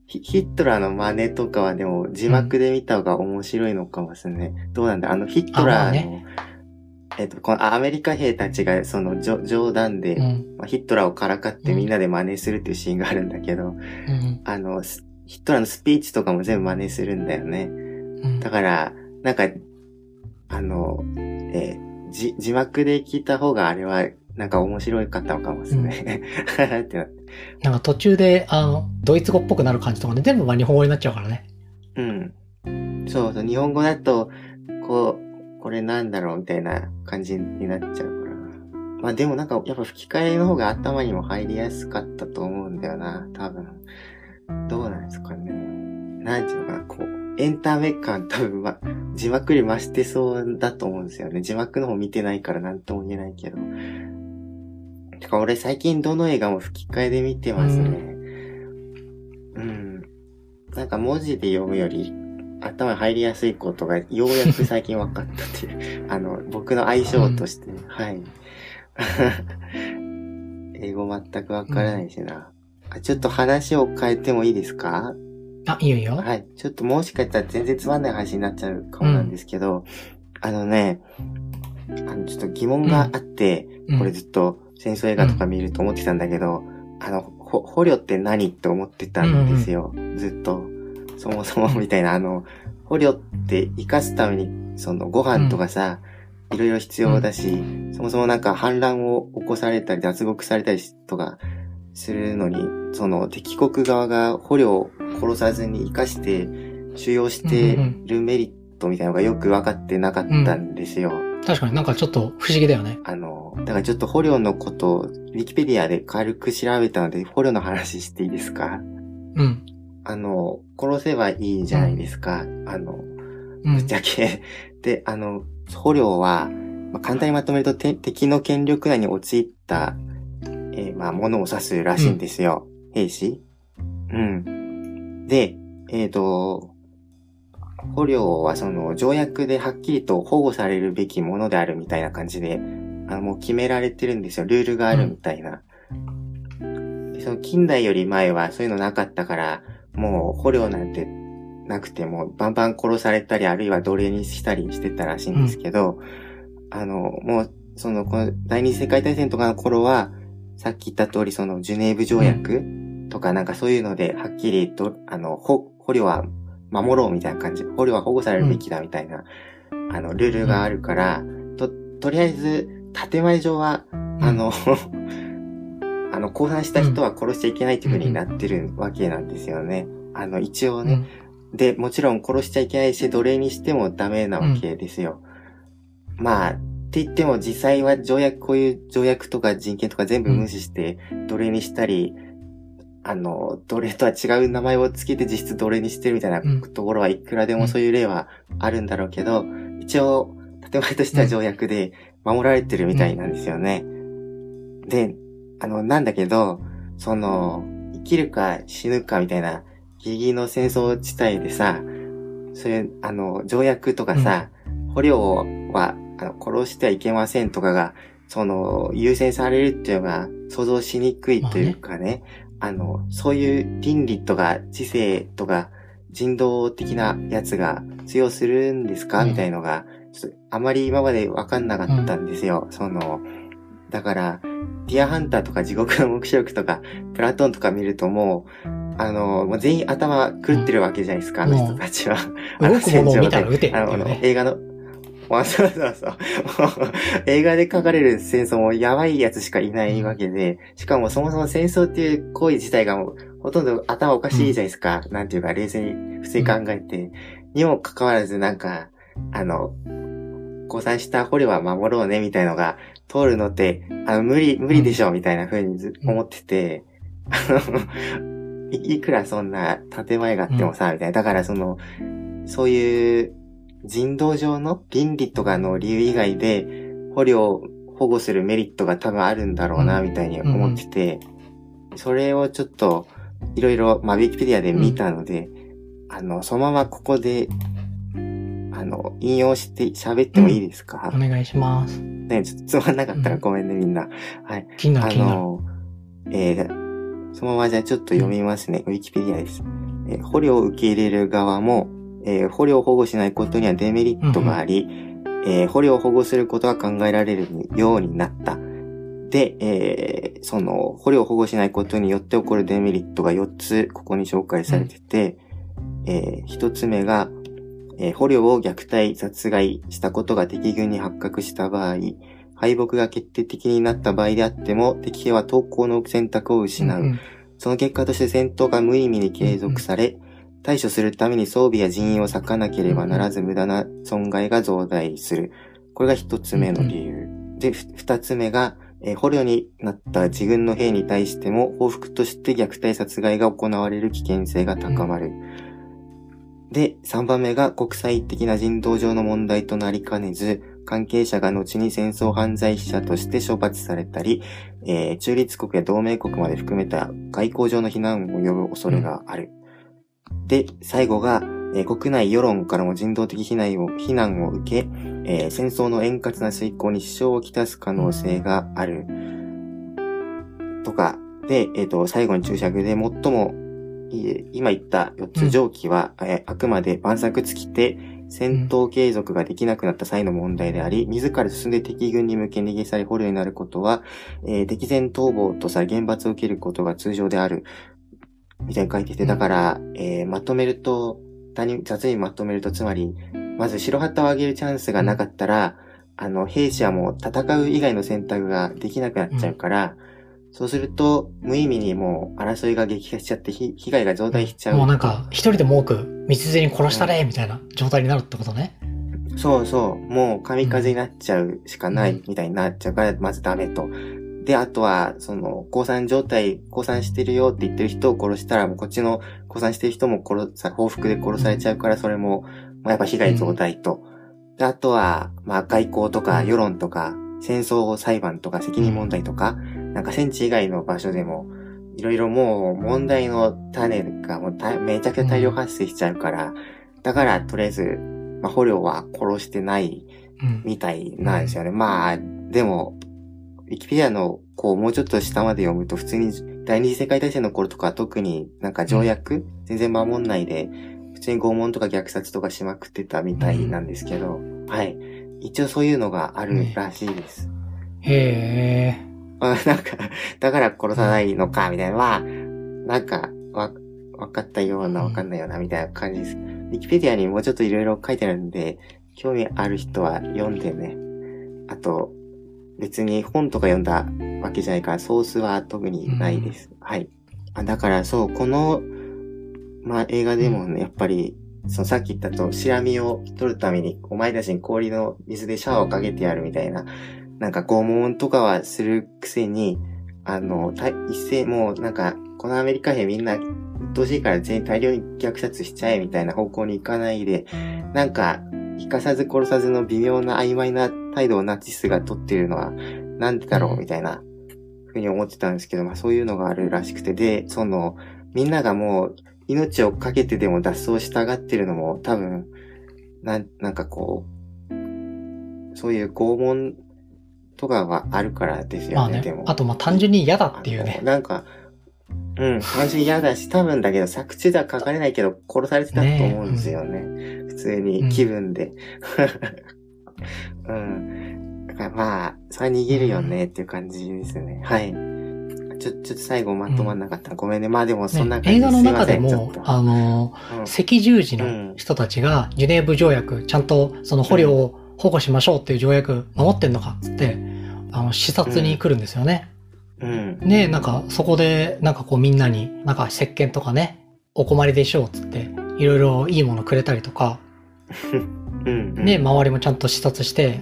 ヒットラーの真似とかはでも字幕で見た方が面白いのかもしれない。うん、どうなんだヒットラーの、ね、このアメリカ兵たちがその冗談で、うんまあ、ヒットラーをからかってみんなで真似するっていうシーンがあるんだけど、うん、ヒットラーのスピーチとかも全部真似するんだよね。うん、だから、なんか、字幕で聞いた方があれは、なんか面白かったのかもしれない。うん、ってなって。なんか途中で、ドイツ語っぽくなる感じとかね、全部まあ日本語になっちゃうからね。うん。そうそう、日本語だと、こう、これなんだろうみたいな感じになっちゃうから。まあでもなんかやっぱ吹き替えの方が頭にも入りやすかったと思うんだよな、多分。どうなんですかね。なんていうのかな、こう、エンタメ感多分、ま、字幕より増してそうだと思うんですよね。字幕の方見てないからなんとも言えないけど。てか俺最近どの映画も吹き替えで見てますね。うん。なんか文字で読むより、頭入りやすいことがようやく最近分かったっていう僕の相性として、うん、はい英語全く分からないしな、うん、ちょっと話を変えてもいいですか？あ、いいよいいよ。はい、ちょっともしかしたら全然つまんない話になっちゃうかもなんですけど、うん、ちょっと疑問があって、うん、これずっと戦争映画とか見ると思ってたんだけど、うん、捕虜って何って思ってたんですよ、うんうん、ずっとそもそもみたいな、捕虜って生かすために、そのご飯とかさ、いろいろ必要だし、うん、そもそもなんか反乱を起こされたり、脱獄されたりとかするのに、その敵国側が捕虜を殺さずに生かして収容してるメリットみたいなのがよく分かってなかったんですよ。うんうん、確かになんかちょっと不思議だよね。だからちょっと捕虜のことをウィキペディアで軽く調べたので、捕虜の話していいですか？うん。殺せばいいじゃないですか。ぶっちゃけ。で、捕虜は、まあ、簡単にまとめると、敵の権力内に陥った、まあ、ものを指すらしいんですよ。うん、兵士。うん。で、捕虜はその、条約ではっきりと保護されるべきものであるみたいな感じで、もう決められてるんですよ。ルールがあるみたいな。うん、でその近代より前はそういうのなかったから、もう捕虜なんてなくてもバンバン殺されたりあるいは奴隷にしたりしてたらしいんですけど、うん、もうそのこの第二次世界大戦とかの頃はさっき言った通りそのジュネーブ条約とかなんかそういうのではっきりと捕虜は守ろうみたいな感じ、捕虜は保護されるべきだみたいな、うん、ルールがあるから、うん、とりあえず建前上は、うん、降参した人は殺しちゃいけないっていう風になってるわけなんですよね。一応ね。うん、で、もちろん殺しちゃいけないし、奴隷にしてもダメなわけですよ。うん、まあ、って言っても実際はこういう条約とか人権とか全部無視して、奴隷にしたり、奴隷とは違う名前をつけて実質奴隷にしてるみたいなところはいくらでもそういう例はあるんだろうけど、一応、建前としては条約で守られてるみたいなんですよね。で、なんだけど、その、生きるか死ぬかみたいな、ギリギリの戦争地帯でさ、そういう、条約とかさ、捕虜は、殺してはいけませんとかが、その、優先されるっていうのが想像しにくいというかね、そういう倫理とか知性とか人道的なやつが通用するんですかみたいのが、ちょっとあまり今までわかんなかったんですよ。その、だから、ディアハンターとか地獄の黙示録とか、プラトンとか見るともう、全員頭狂ってるわけじゃないですか、あの人たちは。動くものを見たら撃てっていうね。映画の、そうそうそう。映画で描かれる戦争もやばいやつしかいないわけで、しかもそもそも戦争っていう行為自体がもうほとんど頭おかしいじゃないですか。なんていうか、冷静に普通に考えて、にもかかわらずなんか、誤算した捕虜は守ろうねみたいのが通るのって、無理でしょみたいな風に思ってて、いくらそんな建前があってもさ、みたいな。だからそういう人道上の倫理とかの理由以外で、捕虜を保護するメリットが多分あるんだろうな、みたいに思ってて、それをちょっと、いろいろ、ウィキペディアで見たので、そのままここで、引用して喋ってもいいですか？お願いします。ね、ちょっとつまんなかったらごめんね、みんな。はい。気になる。そのままじゃちょっと読みますね。ウィキペディアです。捕虜を受け入れる側も、捕虜を保護しないことにはデメリットがあり、捕虜を保護することは考えられるようになった。で、捕虜を保護しないことによって起こるデメリットが4つ、ここに紹介されてて、1つ目が、捕虜を虐待、殺害したことが敵軍に発覚した場合、敗北が決定的になった場合であっても、敵兵は投降の選択を失う。その結果として戦闘が無意味に継続され、対処するために装備や人員を割かなければならず、無駄な損害が増大する。これが一つ目の理由。で、二つ目が、捕虜になった自軍の兵に対しても、報復として虐待殺害が行われる危険性が高まる。で、三番目が国際的な人道上の問題となりかねず、関係者が後に戦争犯罪者として処罰されたり、中立国や同盟国まで含めた外交上の非難を呼ぶ恐れがある。で、最後が、国内世論からも人道的非難を受け、戦争の円滑な遂行に支障をきたす可能性がある。とか、で、最後に注釈で最も、今言った4つ上記は、あくまで万策尽きて、戦闘継続ができなくなった際の問題であり、自ら進んで敵軍に向け逃げ去り捕虜になることは、敵前逃亡とさ、厳罰を受けることが通常である。みたいに書いてて、だから、まとめると、雑にまとめると、つまり、まず白旗を上げるチャンスがなかったら、兵士はもう戦う以外の選択ができなくなっちゃうから、そうすると、無意味にもう争いが激化しちゃって、被害が増大しちゃう。もうなんか、一人でも多く、道連れに殺したれ、みたいな状態になるってことね。そうそう。もう、神風になっちゃうしかない、みたいになっちゃうから、まずダメと。で、あとは、降参してるよって言ってる人を殺したら、もうこっちの降参してる人も報復で殺されちゃうから、それも、やっぱ被害増大と。で、あとは、外交とか、世論とか、戦争裁判とか、責任問題とか、なんか戦地以外の場所でも、いろいろもう問題の種がもうめちゃくちゃ大量発生しちゃうから、だから、とりあえず、捕虜は殺してない、みたいなんですよね。でも、ウィキペディアの、もうちょっと下まで読むと、普通に第二次世界大戦の頃とか特になんか条約、全然守んないで、普通に拷問とか虐殺とかしまくってたみたいなんですけど、はい。一応そういうのがあるらしいです。へー。なんか、だから殺さないのか、みたいな。なんか、わかったような、わかんないような、みたいな感じです。ウィキペディアにもうちょっといろいろ書いてあるんで、興味ある人は読んでね。あと、別に本とか読んだわけじゃないから、ソースは特にないです。はい。だからそう、この、映画でもね、やっぱり、さっき言ったと、シラミを取るために、お前たちに氷の水でシャワーをかけてやるみたいな、なんか拷問とかはするくせに、もうなんか、このアメリカ兵みんな、鬱陶しいから全員大量に虐殺しちゃえみたいな方向に行かないで、なんか、生かさず殺さずの微妙な曖昧な態度をナチスが取ってるのはなんでだろうみたいなふうに思ってたんですけど、そういうのがあるらしくて、で、みんながもう命をかけてでも脱走したがってるのも多分、そういう拷問とかはあるからですよね。でも。あと単純に嫌だっていうね。単純に嫌だし、多分だけど作中では書かれないけど殺されてたと思うんですよね。普通に気分で。だからそれは逃げるよねっていう感じですね。はい。ちょっと最後まとまんなかった。うん、ごめんね。まあでもそんな感じ、ね、映画の中でも、赤十字の人たちがジュネーブ条約、ちゃんとその捕虜を保護しましょうっていう条約守ってんのかっつって、視察に来るんですよね。うん。で、なんかそこで、なんかこうみんなに、なんか石鹸とかね、お困りでしょうっつって、いろいろいいものくれたりとか、ね、周りもちゃんと視察して、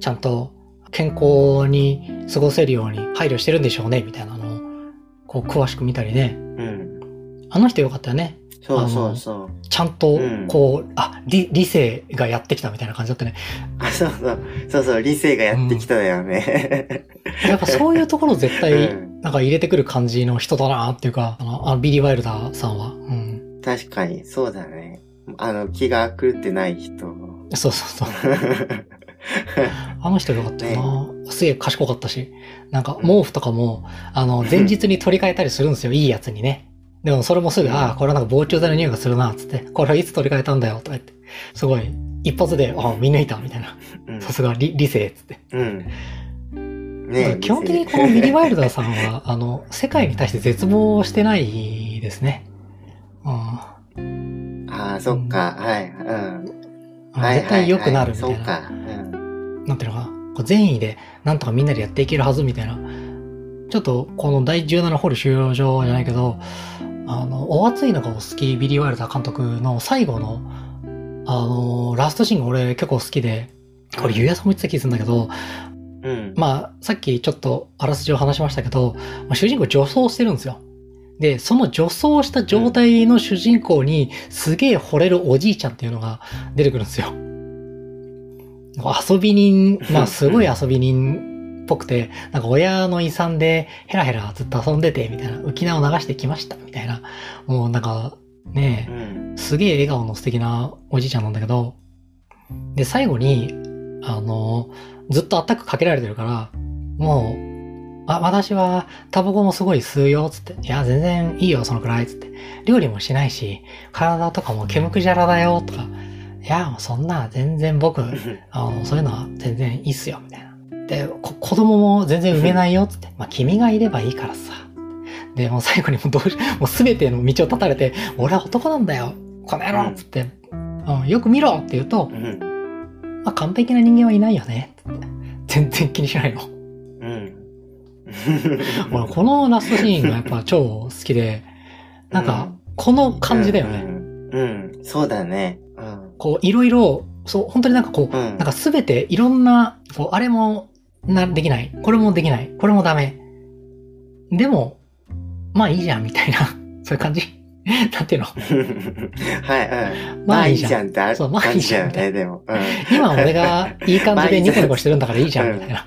ちゃんと健康に過ごせるように配慮してるんでしょうねみたいなのをこう詳しく見たりね、うん、あの人よかったよね。そうそうそう、ちゃんとこう、うん、理性がやってきたみたいな感じだったね。あ、そうそうそうそう、理性がやってきただよね、うん、やっぱそういうところ絶対なんか入れてくる感じの人だなっていうか、ビリー・ワイルダーさんは、うん、確かにそうだね。気が狂ってない人。そうそうそうあの人良かったよな、ね、すげえ賢かったし、なんか毛布とかも、前日に取り替えたりするんですよ、いいやつにね。でもそれもすぐ、ああ、これはなんか防虫剤の匂いがするな、つって、これはいつ取り替えたんだよ、とか言って、すごい、一発で、ああ、見抜いた、みたいな。さすが、理性、つって。うん。ね、基本的にこのビリー・ワイルダーさんは、世界に対して絶望してないですね。うん。ああ、そっか、はい、うん。絶対良くなるみたいな。はいはいはい、そうか。うん、なんていうのかな、善意でなんとかみんなでやっていけるはずみたいな。ちょっとこの第17ホール収容所じゃないけど、お熱いのがお好きビリー・ワイルダー監督の最後のラストシーンが俺結構好きで、これゆうやさんも言ってた気がするんだけど、うん、まあさっきちょっとあらすじを話しましたけど、まあ、主人公女装してるんですよ。で、その女装した状態の主人公にすげえ惚れるおじいちゃんっていうのが出てくるんですよ。遊び人、まあすごい遊び人っぽくて、なんか親の遺産でヘラヘラずっと遊んでてみたいな、浮き名を流してきましたみたいな、もうなんかね、すげえ笑顔の素敵なおじいちゃんなんだけど、で最後にずっとアタックかけられてるから、もう、あ、私はタバコもすごい吸うよっつって、いや全然いいよそのくらいっつって、料理もしないし体とかも毛むくじゃらだよとか、いや、もうそんな、全然僕、そういうのは全然いいっすよ、みたいな。で、子供も全然産めないよ、つって。まあ、君がいればいいからさ。で、もう最後にもうもうすべての道を断たれて、俺は男なんだよ、この野郎つって、うん、よく見ろって言うと、うん、まあ、完璧な人間はいないよね、つって。全然気にしないの。うん。俺、このラストシーンがやっぱ超好きで、なんか、この感じだよね。うん、そうだね。こういろいろ、そう、本当になんかこう、なんかすべていろんな、こう、あれもできない、これもできない、これもダメ。でも、まあいいじゃんみたいな、そういう感じなんていうのはい、うん。まあいいじゃんってある。そう、まあいいじゃんみたいな。でも、今俺がいい感じでニコニコしてるんだからいいじゃんみたいな。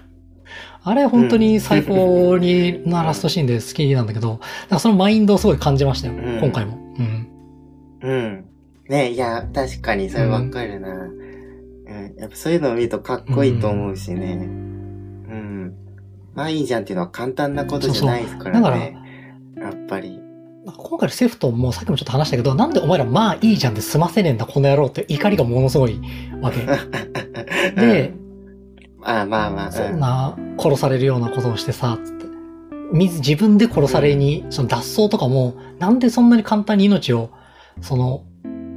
あれ本当に最高になラストシーンで好きなんだけど、なんかそのマインドをすごい感じましたよ、今回も。うん。ね、いや、確かにそれわかるな、うん。やっぱそういうのを見るとかっこいいと思うしね。うん。まあいいじゃんっていうのは簡単なことじゃないですからね。そうそう、だからやっぱり。今回のセフトンもさっきもちょっと話したけど、なんでお前らまあいいじゃんで済ませねえんだこの野郎って怒りがものすごいわけ。で、ああまあまあ。そんな殺されるようなことをしてさ、つって。自分で殺されに、その脱走とかも、なんでそんなに簡単に命を、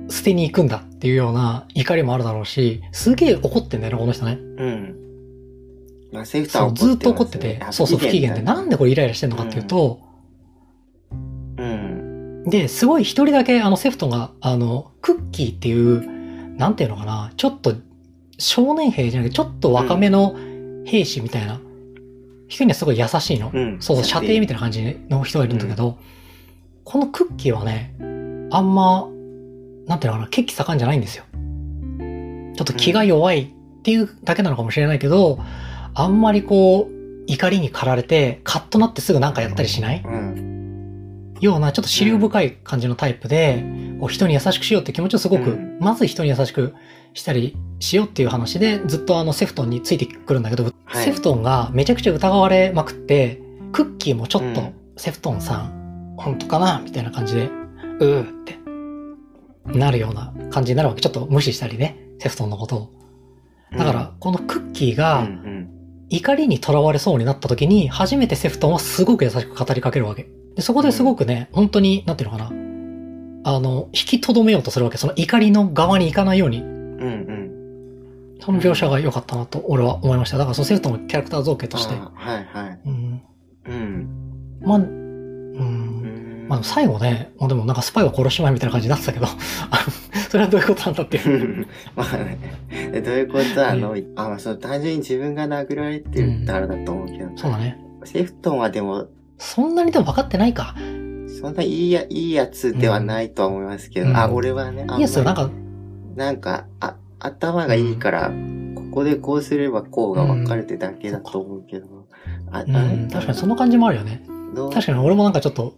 捨てに行くんだっていうような怒りもあるだろうし、すげえ怒ってんだよね、この人ね。うん。まあ、セーフターは怒ってますね。そう、ずっと怒ってて、そうそう、不機嫌で、なんでこれイライラしてんのかっていうと、で、すごい一人だけ、セフトンが、クッキーっていう、なんていうのかな、ちょっと、少年兵じゃなくて、ちょっと若めの兵士みたいな、人にはすごい優しいの。そうそう、射程みたいな感じの人がいるんだけど、このクッキーはね、あんま、なんていうのかな、血気盛んじゃないんですよ。ちょっと気が弱いっていうだけなのかもしれないけど、あんまりこう、怒りに駆られて、カッとなってすぐなんかやったりしない、ような、ちょっと思慮深い感じのタイプで、こう人に優しくしようって気持ちをすごく、まず人に優しくしたりしようっていう話で、ずっとセフトンについてくるんだけど、セフトンがめちゃくちゃ疑われまくって、クッキーもちょっと、セフトンさん、本当かなみたいな感じで、って。なるような感じになるわけ。ちょっと無視したりね、セフトンのことを。だから、このクッキーが、怒りにとらわれそうになった時に、初めてセフトンはすごく優しく語りかけるわけ。で、そこですごくね、本当に、なんていうのかな。引きとどめようとするわけ。その怒りの側に行かないように。うんうん。その描写が良かったなと、俺は思いました。だから、そのセフトンのキャラクター造形として。はいはい。うん。うん。まあ、まあ、最後ね、でもなんかスパイを殺しまいみたいな感じになってたけど、それはどういうことなんだっていう。まあね、どういうことなの、単純に自分が殴られてるってあれだと思うけど、うん。そうだね。セフトンはでも、そんなにでも分かってないか。そんないいやつではないとは思いますけど、うん、俺はね、いいやつはなんか、頭がいいから、ここでこうすればこうが分かれてだけだと思うけど、確かにその感じもあるよね。確かに俺もなんかちょっと、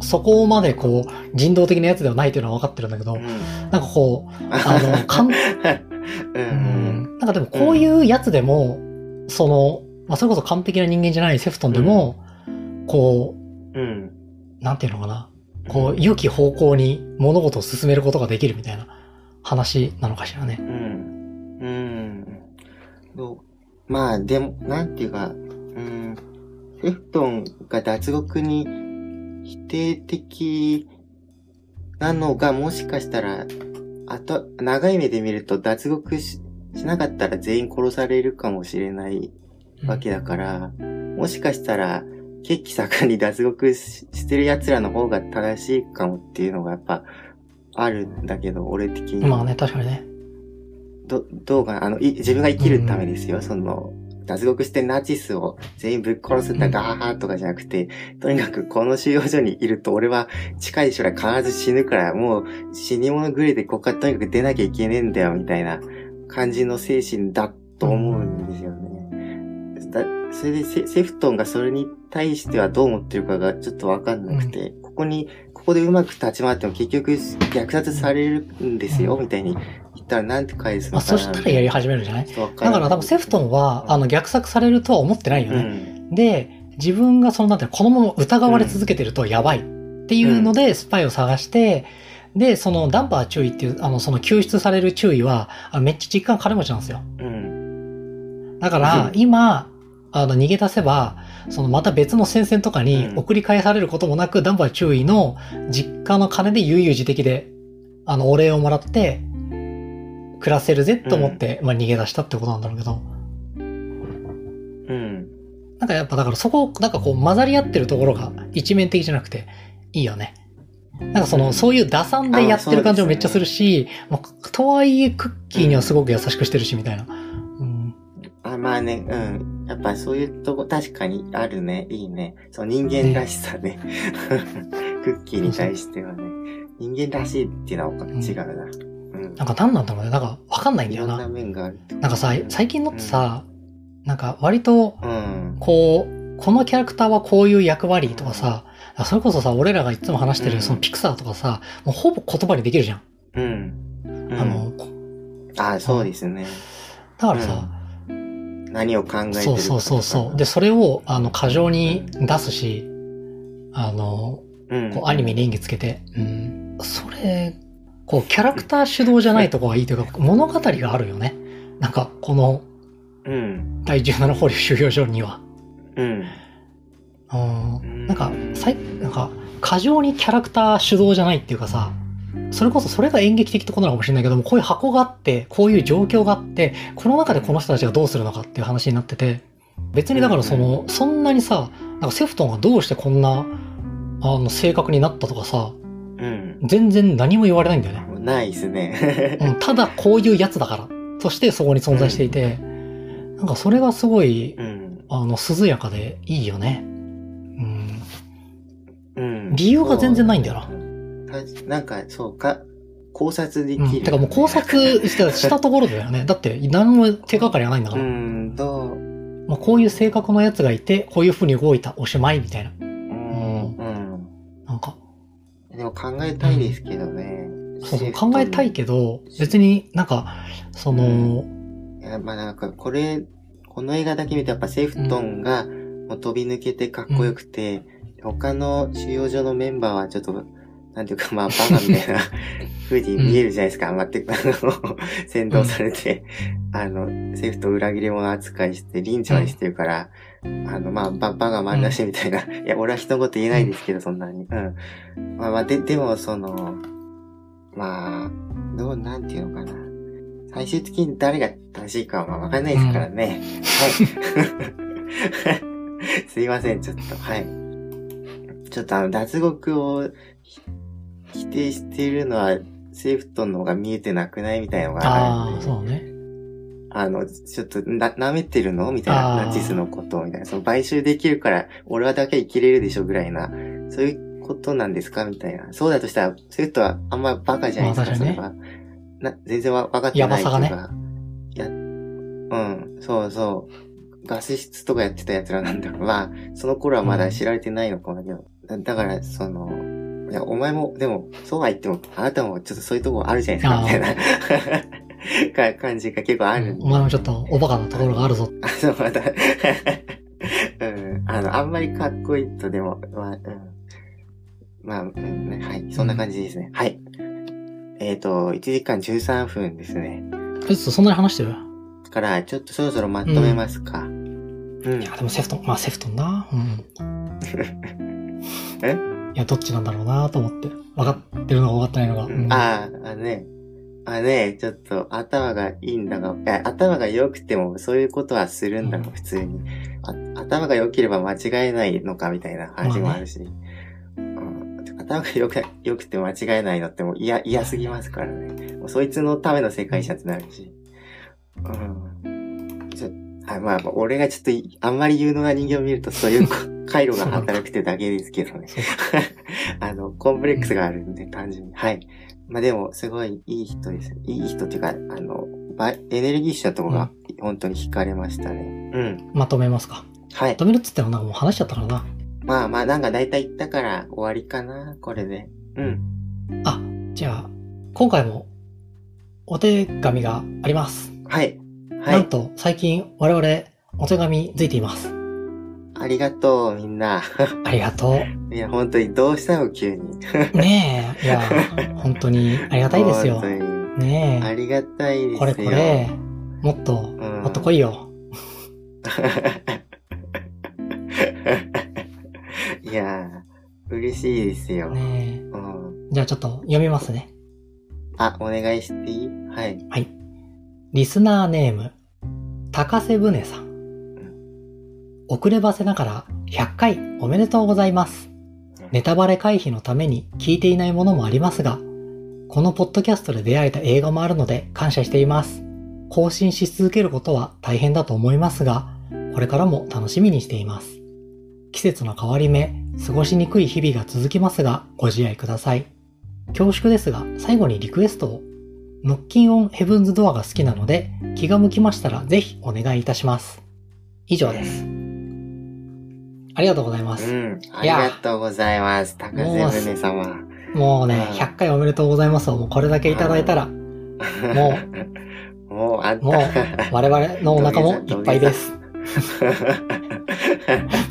そこまでこう、人道的なやつではないというのは分かってるんだけど、うん、なんかこう、なんかでもこういうやつでも、その、まあ、それこそ完璧な人間じゃないセフトンでも、こう、なんていうのかな、こう、良き方向に物事を進めることができるみたいな話なのかしらね。まあ、でも、なんていうか、セフトンが脱獄に否定的なのが、もしかしたら、長い目で見ると脱獄 しなかったら全員殺されるかもしれないわけだから、もしかしたら、血気盛んに脱獄してる奴らの方が正しいかもっていうのがやっぱあるんだけど、俺的に。まあね、確かにね。どうかな、自分が生きるためですよ、その、脱獄してナチスを全員ぶっ殺すんだガーハーとかじゃなくて、とにかくこの収容所にいると俺は近い将来必ず死ぬから、もう死に物狂いでここからとにかく出なきゃいけねえんだよみたいな感じの精神だと思うんですよね。それでセフトンがそれに対してはどう思ってるかがちょっとわかんなくて、ここでうまく立ち回っても結局虐殺されるんですよみたいに言ったらなんて返すのかな。そしたらやり始めるじゃない？だから多分セフトンは、虐殺されるとは思ってないよね。で、自分がそのなんていうの、このまま疑われ続けてるとやばいっていうのでスパイを探して、で、そのダンパー注意っていう、その救出される注意は、めっちゃ実感金持ちなんですよ。だから今、逃げ出せば、また別の戦線とかに送り返されることもなく、ダンバー中尉の実家の金で悠々自適で、お礼をもらって、暮らせるぜと思って、逃げ出したってことなんだろうけど。なんかやっぱだからそこ、なんかこう混ざり合ってるところが一面的じゃなくて、いいよね。なんかそういう打算でやってる感じもめっちゃするし、まあ、とはいえクッキーにはすごく優しくしてるし、みたいな。まあね、やっぱそういうとこ確かにあるね。いいね。その人間らしさね。クッキーに対してはね。人間らしいっていうのは違うな。なんか何なんだろうね。なんかわかんないんだよな。いろんな面がある。なんかさ、最近のってさ、なんか割と、このキャラクターはこういう役割とかさ、それこそさ、俺らがいつも話してるそのピクサーとかさ、もうほぼ言葉にできるじゃん。そうですね。だからさ、何を考えてるか。そう。で、それを、過剰に出すし、こう、アニメに演技つけて、それ、こう、キャラクター主導じゃないとこがいいというか、物語があるよね。なんか、この、第17保留収容所には。なんか、過剰にキャラクター主導じゃないっていうかさ、それこそそれが演劇的ってことなのかもしれないけども、こういう箱があって、こういう状況があって、この中でこの人たちがどうするのかっていう話になってて、別にだからそんなにさ、なんかセフトンがどうしてこんな、性格になったとかさ、全然何も言われないんだよね。ないですね。ただこういうやつだから、としてそこに存在していて、なんかそれがすごい、涼やかでいいよね。理由が全然ないんだよな。なんか、そうか、考察できる、ね。てかもう考察したところだよね。だって、何も手がかりがないんだから。まあ、こういう性格のやつがいて、こういう風に動いた、おしまい、みたいな。なんか。でも考えたいですけどね。そう、考えたいけど、別になんか、いや、まあなんか、この映画だけ見るとやっぱセフトンが、飛び抜けてかっこよくて、他の収容所のメンバーはちょっと、なんていうか、まあ、バカみたいな風に見えるじゃないですか。全く、先導されて、政府と裏切り者扱いして、臨場にしてるから、まあ、バカ丸出しみたいな。いや、俺は人のこと言えないんですけど、そんなに。うん。まあ、でも、まあ、なんていうのかな。最終的に誰が正しいかはわかんないですからね。はい。すいません、ちょっと。はい。ちょっと脱獄を否定してるのは、セイフトンの方が見えてなくないみたいなのがある。ああ、そうね。ちょっと、舐めてるのみたいな、ナチスのことみたいな。その、買収できるから、俺はだけ生きれるでしょぐらいな、そういうことなんですかみたいな。そうだとしたら、セイフトンはあんまバカじゃないですか、それは。全然わかってないとか。やばさがね。いや、うん、そうそう。ガス室とかやってた奴らなんだろう。まあ、その頃はまだ知られてないのかもね。だから、いや、お前も、でも、そうは言っても、あなたもちょっとそういうとこあるじゃないですか、みたいな感じが結構ある、うん。お前もちょっとおバカなところがあるぞ。あ、そう、また。うん、あんまりかっこいいとでも、まあ、うん、まあ、うんね、はい、そんな感じですね。はい。1時間13分ですね。ちょっとそんなに話してるから、ちょっとそろそろまとめますか。うん。うん、いや、でもセフトンな。うん。え？いや、どっちなんだろうなと思って。分かってるのが分かってないのが。うん、あね、ちょっと頭がいいんだが、頭が良くてもそういうことはするんだろう、うん、普通に。頭が良ければ間違えないのかみたいな感じもあるし。まあね、頭が良くて間違えないのってもう嫌すぎますからね。もうそいつのための世界者ってなるし。うん。まあ、俺がちょっとあんまり有能な人間を見るとそういう回路が働くってだけですけどね。コンプレックスがあるんで、単純に。はい。まあでも、すごいいい人です。いい人っていうか、エネルギッシュなところが本当に惹かれましたね。うん。まとめますか。はい。まとめるっつってもなんかもう話しちゃったからな。まあまあ、なんか大体言ったから終わりかな、これで。うん。あ、じゃあ、今回もお手紙があります。はい。はい。なんと、最近我々お手紙ついています。ありがとう、みんな。ありがとう。いや、本当にどうしたの、急に。ねえ、いや、本当にありがたいですよ。本当にねえ。ありがたいですよ。これ、もっと来いよ。いやー、嬉しいですよ。ねえ、うん。じゃあちょっと読みますね。あ、お願いしていい？はい。はい。リスナーネーム、高瀬舟さん。うん、遅ればせながら100回おめでとうございます。ネタバレ回避のために聞いていないものもありますが、このポッドキャストで出会えた映画もあるので感謝しています。更新し続けることは大変だと思いますが、これからも楽しみにしています。季節の変わり目、過ごしにくい日々が続きますがご自愛ください。恐縮ですが最後にリクエストを。ノッキンオンヘブンズドアが好きなので気が向きましたらぜひお願いいたします。以上です。ありがとうございます。うん、ありがとうございます。高瀬舟様、もうね、100回おめでとうございますをもうこれだけいただいたらもう我々のお腹もいっぱいです。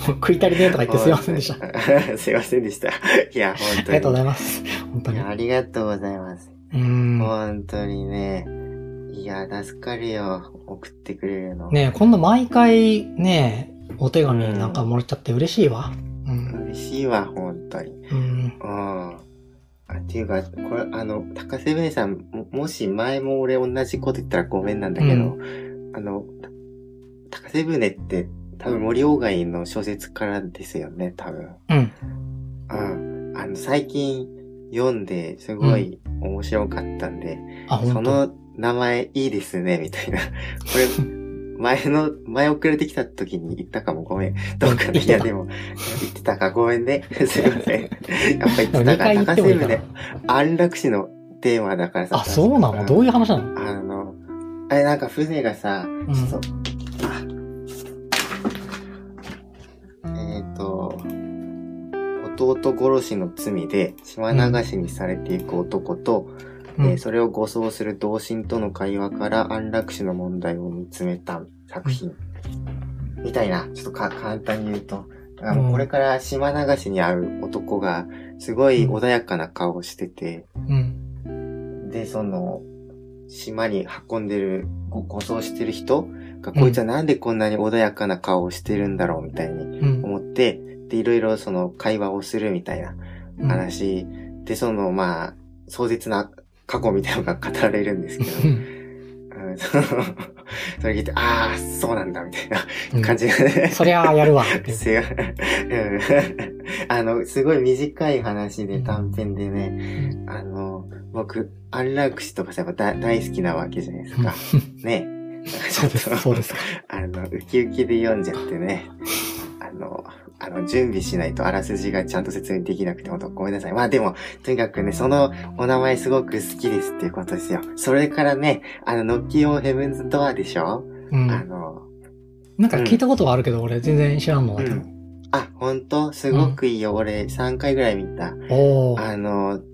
食い足りねえとか言ってすいませんでした。すいませんでした。いや、本当に。ありがとうございます。本当に。ありがとうございます。本当にね。いや、助かるよ。送ってくれるの。ねえ、こんな毎回ね、お手紙なんかもらっちゃって嬉しいわ。うん。嬉しいわ、本当に。うん。っていうか、これ、高瀬舟さん、もし前も俺同じこと言ったらごめんなんだけど、高瀬舟って、多分森鴎外の小説からですよね、多分。うん。うん。最近読んですごい面白かったんで、その名前いいですね、みたいな。これ、前送られてきた時に言ったかも、ごめん。どうかね。いや、でも、言ってたか、ごめんね。すいません。やっぱ言ってたから、高瀬舟、安楽死のテーマだからさ。あ、そうなの？どういう話なの？なんか船がさ、ちょっと、弟殺しの罪で島流しにされていく男と、それを護送する同心との会話から安楽死の問題を見つめた作品みたいな、ちょっと簡単に言うとうん、これから島流しに会う男がすごい穏やかな顔をしてて、うん、でその島に運んでる護送してる人が、うん、こいつはなんでこんなに穏やかな顔をしてるんだろうみたいに思って、うん、でいろいろその会話をするみたいな話、うん、でそのまあ壮絶な過去みたいなのが語られるんですけど、うん、それ聞いて、ああ、そうなんだ、みたいな感じがね、うん。そりゃあやるわ。すごい、うん。すごい短い話で短編でね、うん、僕、安楽死とかさ、やっぱ大好きなわけじゃないですか。うん、ね。そうですか。ウキウキで読んじゃってね。準備しないとあらすじがちゃんと説明できなくてもごめんなさい。まあでも、とにかくね、そのお名前すごく好きですっていうことですよ。それからね、ノッキンオンヘブンズドアでしょ、うん、なんか聞いたことはあるけど、俺全然知らんのだけど、うん。あ、ほんとすごくいいよ。俺3回ぐらい見た。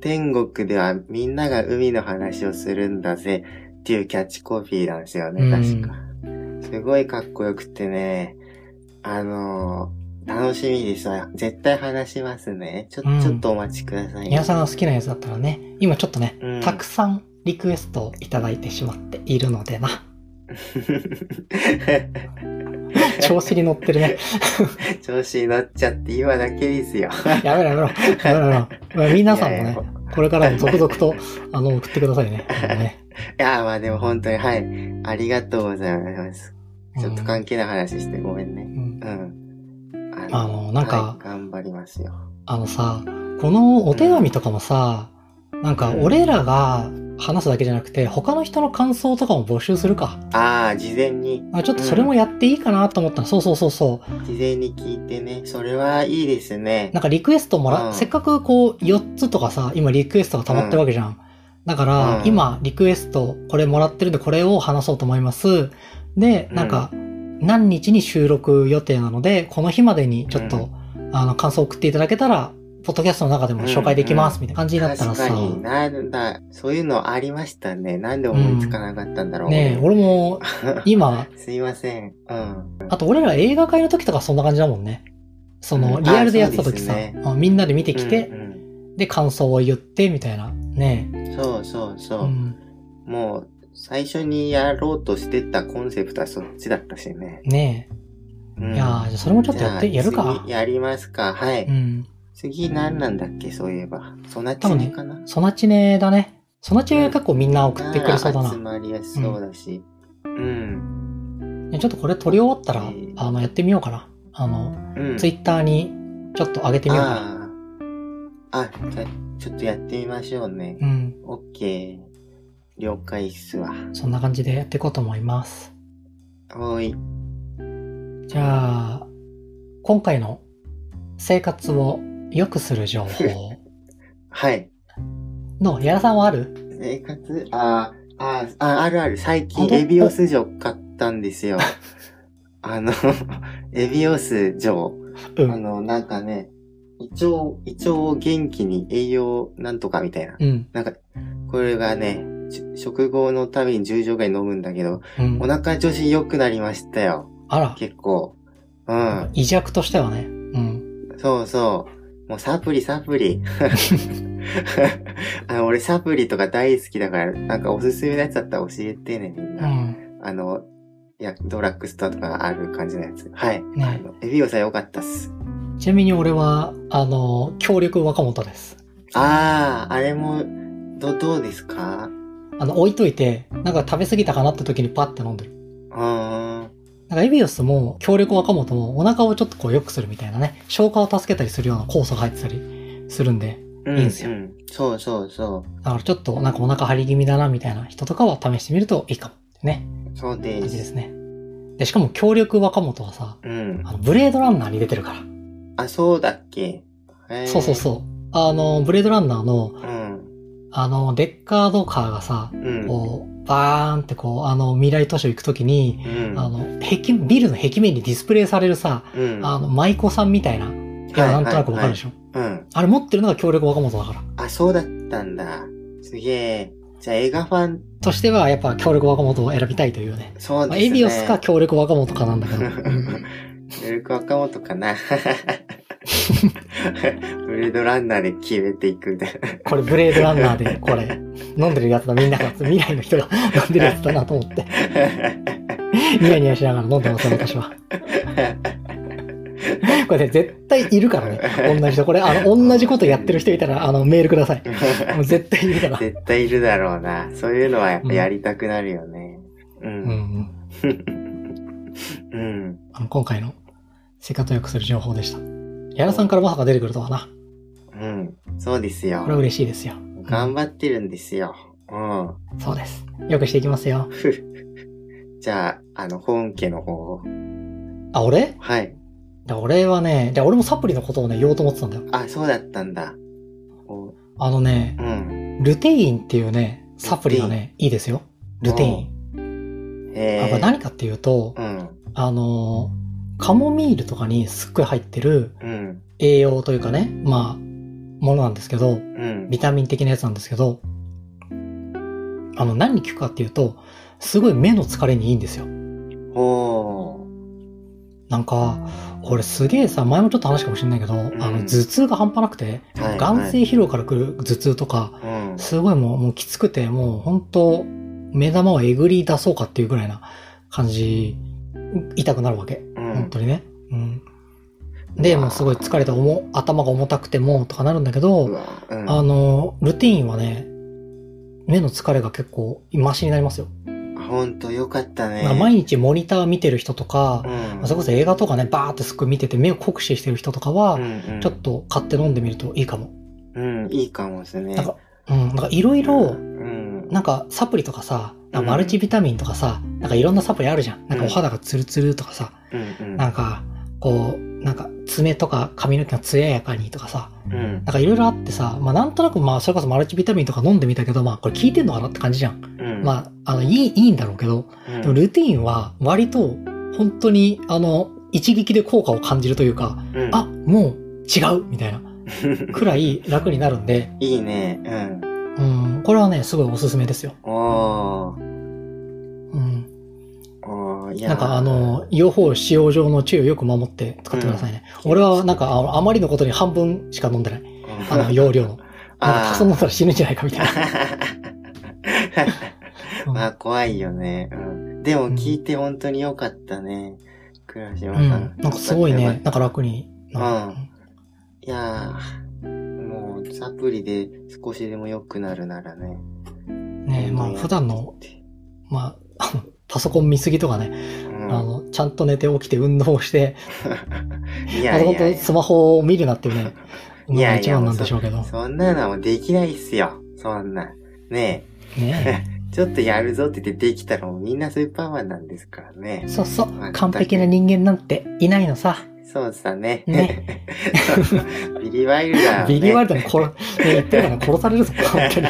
天国ではみんなが海の話をするんだぜっていうキャッチコピーなんですよね、確か。うん、すごいかっこよくてね、楽しみですわ。絶対話しますね。ちょっとお待ちください、ね。皆さんの好きなやつだったらね、今ちょっとね、うん、たくさんリクエストをいただいてしまっているのでな。調子に乗ってるね。調子に乗っちゃって今だけですよ。やめろやめろ。やめろ。皆さんもね、これからも続々と、送ってくださいね。いや、まあでも本当に、はい。ありがとうございます。ちょっと関係ない話してごめんね。うん。なんか、はい、頑張りますよ。さ、このお手紙とかもさ、なんか俺らが話すだけじゃなくて、他の人の感想とかも募集するか。ああ、事前に。ちょっとそれもやっていいかなと思ったの。そう。事前に聞いてね。それはいいですね。なんかリクエストもら、せっかくこう4つとかさ、今リクエストが溜まってるわけじゃん。だから、今リクエストこれもらってるんで、これを話そうと思います。で、なんか、何日に収録予定なので、この日までにちょっと、感想を送っていただけたら、ポッドキャストの中でも紹介できます、みたいな感じになったらさ。確かになんだ、そういうのありましたね。なんで思いつかなかったんだろう。ねえ、俺も、今。すいません。うん。あと、俺ら映画会の時とかそんな感じだもんね。リアルでやってた時さ、みんなで見てきて、で、感想を言って、みたいな。ねえ。そう。もう、最初にやろうとしてたコンセプトはそっちだったしね。ねえ。いやー、じゃそれもちょっとやって、やるか。やりますか、はい。次何なんだっけ、そういえば。ソナチネかな、ソナチネだね。ソナチネは結構みんな送ってくれそうだな。集まりやすそうだし。ちょっとこれ撮り終わったら、やってみようかな。ツイッターにちょっと上げてみようかな。ちょっとやってみましょうね。オッケー。了解っすわ。そんな感じでやっていこうと思います。はい。じゃあ、今回の生活を良くする情報。はい。矢田さんはある？生活？あるある。最近、エビオス錠買ったんですよ。エビオス錠。なんかね、一応元気に栄養なんとかみたいな。なんか、これがね、食後のたびに10錠ぐらい飲むんだけど、お腹調子良くなりましたよ。あら。結構。異弱としてはね。そう。もうサプリ。俺サプリとか大好きだから、なんかおすすめのやつだったら教えてね、みんな。ドラッグストアとかある感じのやつ。はい。ね、エビオさん良かったっす。ちなみに俺は、強力若元です。あれも、どうですか？置いといて、なんか食べ過ぎたかなって時にパッて飲んでる。なんかエビオスも、強力若元も、お腹をちょっとこう良くするみたいなね、消化を助けたりするような酵素が入ってたりするんで、いいんですよ。そう。だからちょっと、なんかお腹張り気味だなみたいな人とかは試してみるといいかも。ね。そうです。感じですね。で、しかも強力若元はさ、ブレードランナーに出てるから。あ、そうだっけ？そう。ブレードランナーの、デッカードカーがさ、こう、バーンってこう、未来都市行くときに、ビルの壁面にディスプレイされるさ、舞妓さんみたいな、なんとなくわかるでしょ？あれ持ってるのが強力若元だから。あ、そうだったんだ。すげえ。じゃあ映画ファンとしては、やっぱ強力若元を選びたいというね。そうですね。エビオスか強力若元かなんだけど。よく若元かな。ブレードランナーで決めていくんだ。これブレードランナーでこれ飲んでるやつだ、みんなが未来の人が飲んでるやつだなと思ってニヤニヤしながら飲んでます私は。これ、ね、絶対いるからね、同じ人。これ同じことやってる人いたらメールください。もう絶対いるから。絶対いるだろうな。そういうのはやっぱやりたくなるよね。うん。うん。うん、今回のセカトヨくする情報でした。矢田さんからまさか出てくるとはな。うん。そうですよ。これ嬉しいですよ。頑張ってるんですよ。うん。そうです。よくしていきますよ。じゃあ、本家の方を。あ、俺？はい。俺はね、じゃあ俺もサプリのことをね、言おうと思ってたんだよ。あ、そうだったんだ。ね、うん、ルテインっていうね、サプリがね、いいですよ。ルテイン。これ何かっていうと、うん、カモミールとかにすっごい入ってる栄養というかね、うん、まあ、ものなんですけど、うん、ビタミン的なやつなんですけど、何に効くかっていうと、すごい目の疲れにいいんですよ。なんか、俺すげえさ、前もちょっと話かもしれないけど、うん、頭痛が半端なくて、はいはい、眼性疲労から来る頭痛とか、うん、すごいもうきつくて、もう本当目玉をえぐり出そうかっていうぐらいな感じ、痛くなるわけ。うん、本当にね。うん、で、もうすごい疲れて頭が重たくてもとかなるんだけど、うん、ルテインはね、目の疲れが結構マシになりますよ。ほんとよかったね。まあ、毎日モニター見てる人とか、うん、それこそ映画とかね、バーってすく見てて目を酷使してる人とかは、うんうん、ちょっと買って飲んでみるといいかも。うん、いいかもですね。なんかいろいろ、なんかサプリとかさ、なんかマルチビタミンとかさ、なんかいろんなサプリあるじゃん。なんかお肌がツルツルとかさ、うん、なんかこう、なんか爪とか髪の毛が艶やかにとかさ、うん、なんかいろいろあってさ、まあなんとなくまあそれこそマルチビタミンとか飲んでみたけど、まあこれ効いてんのかなって感じじゃん。まあ、いいんだろうけど、うん、でもルテインは割と本当に一撃で効果を感じるというか、うん、あ、もう違うみたいなくらい楽になるんで。いいね。うん。うん。これはね、すごいおすすめですよ。おー。うん。おー、いや。なんか用法使用上の注意をよく守って使ってくださいね。うん、俺はなんかあまりのことに半分しか飲んでない。容量の。なんかたくさん飲んだら死ぬんじゃないかみたいな。まあ怖いよね、うん、でも聞いて本当に良かったね、倉島さん、うん、なんかすごいね、なんか楽に、うん、いやー、もうサプリで少しでも良くなるならね、ねえ、まあ普段のまあパソコン見すぎとかね、うん、ちゃんと寝て起きて運動していやいやいや、パソコンとスマホを見るなっていうね、いやいや、なんでしょうけど、そんなのもできないっすよ、そんなねえねえちょっとやるぞって言ってできたらもうみんなスーパーマンなんですからね。そうそう。完璧な人間なんていないのさ。そうさね。ね。ビリー・ワイルダー、ね。ビリー・ワイルダーに言ってるから殺されるぞ、本当に。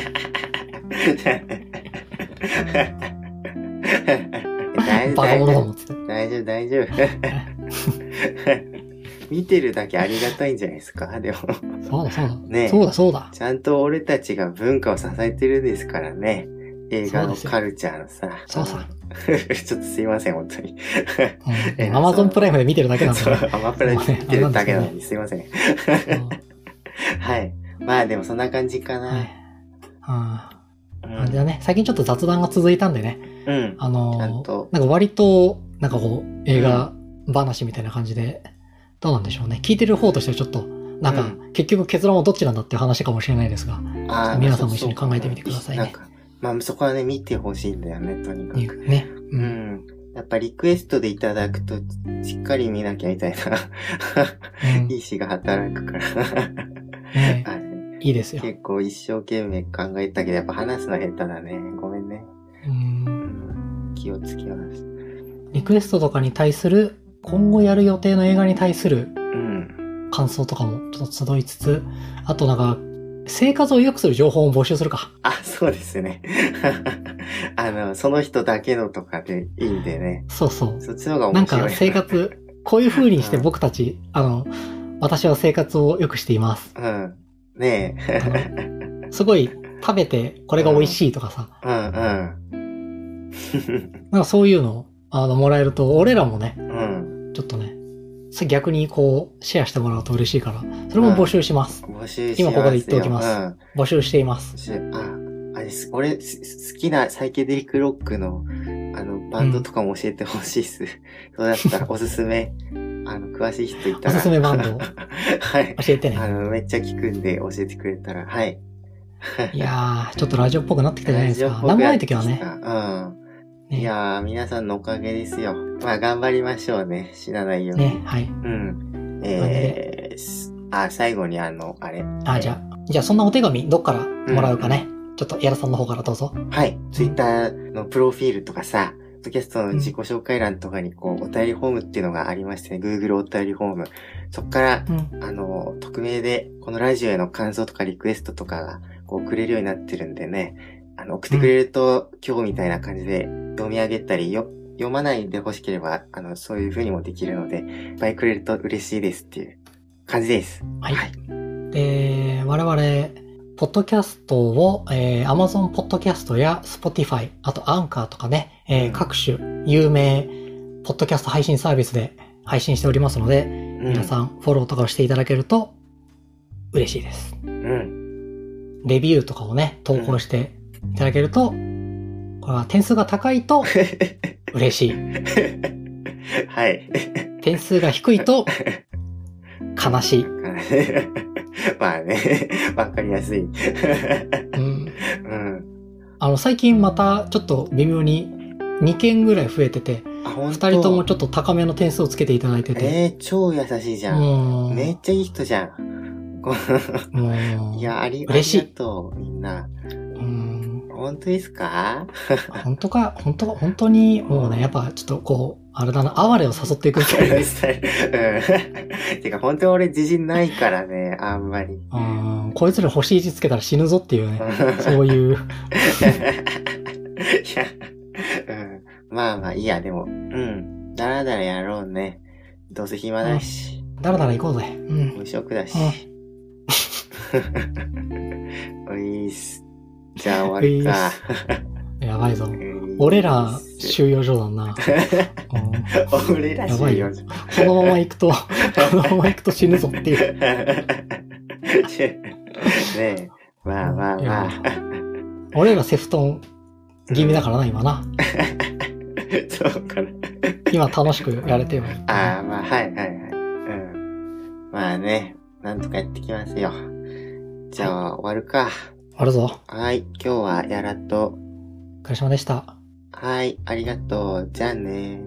大丈夫。バカ者だもんって。大丈夫、大丈夫。見てるだけありがたいんじゃないですか、でも。そうだ、そうだ。ね。そうだ、そうだ。ちゃんと俺たちが文化を支えてるんですからね。映画のカルチャーのさ。そうそう。ちょっとすいません、本当に。アマゾンプライムで見てるだけなんですよ。アマプラで見てるだけなのに、すいません。はい。まあでもそんな感じかな。はい、うん。じゃあね、最近ちょっと雑談が続いたんでね。うん。なんか割と、なんかこう、映画話みたいな感じで、どうなんでしょうね。聞いてる方としてはちょっと、なんか、結局結論はどっちなんだっていう話かもしれないですが、皆さんも一緒に考えてみてくださいね。まあそこはね、見てほしいんだよね、とにかく。ね。うん。やっぱリクエストでいただくと、しっかり見なきゃみたいな、意志が働くから、ね。いいですよ。結構一生懸命考えたけど、やっぱ話すの下手だね。ごめんね。気をつけます。リクエストとかに対する、今後やる予定の映画に対する、感想とかもちょっと集いつつ、あとなんか、生活を良くする情報を募集するか。あ、そうですね。その人だけのとかでいいんでね。そうそう。そっちの方が面白い。なんか生活、こういう風にして僕たち、私は生活を良くしています。うん。ねえ。すごい食べてこれが美味しいとかさ。うんうん。なんかそういうのもらえると、俺らもね、ちょっとね、逆にこうシェアしてもらうと嬉しいから、それも募集します。うん、募集します。今ここで言っておきます。うん、募集しています。俺好きなサイケデリックロックのバンドとかも教えてほしいっす。そうだったらおすすめ。詳しい人いたらおすすめバンドはい教えてね。めっちゃ聞くんで教えてくれたらはい。いやーちょっとラジオっぽくなってきたじゃないですか。なんもない時はね。うん。いやー皆さんのおかげですよ。まあ頑張りましょうね。死なないように。ねはい。うん。最後にあれ。じゃあそんなお手紙どっからもらうかね。ちょっと矢田さんの方からどうぞ。はい。ツイッターのプロフィールとかさ、ポッドキャストの自己紹介欄とかにこう、お便りフォームっていうのがありましてね、Google お便りフォーム。そっから、匿名で、このラジオへの感想とかリクエストとかが、こう、送れるようになってるんでね、送ってくれると、今日みたいな感じで、読み上げたり、読まないで欲しければ、そういう風にもできるので、いっぱいくれると嬉しいですっていう感じです。はい。はい、で、我々、ポッドキャストを、Amazon ポッドキャストや Spotify、あと Anchor とかね、各種有名ポッドキャスト配信サービスで配信しておりますので、皆さんフォローとかをしていただけると嬉しいです。うん、レビューとかをね、投稿していただけると、これは点数が高いと嬉しい。はい。点数が低いと悲しい。まあね、わかりやすい。最近またちょっと微妙に2件ぐらい増えてて、2人ともちょっと高めの点数をつけていただいてて。超優しいじゃん。めっちゃいい人じゃん。いや、ありがとう、みんな。本当ですか？本当に、もうね、やっぱちょっとこう、あれだな、哀れを誘っていくみたいな。てか、本当に俺自信ないからね、あんまり。こいつら星1つけたら死ぬぞっていうね、そういう。いや、まあまあ、いいや、でも、だらだらやろうね。どうせ暇だし。だらだら行こうぜ。無職だし。おいっす。じゃあ終わりか。やばいぞ。俺ら収容所だな。俺ら収容所。このまま行くと、このまま行くと死ぬぞっていう。ねえ、まあまあまあ。俺らセフトン気味だからな、今な。そうかな。今楽しくやれてる。ああ、まあ、はいはいはい。まあね、なんとかやってきますよ。じゃあ終わるか。終わるぞ。はい、今日はやらっと。お疲れ様でした。はい、ありがとう。じゃあね。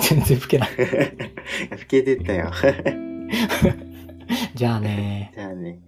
全然吹けない。吹けてたよ。じゃあね。じゃあね。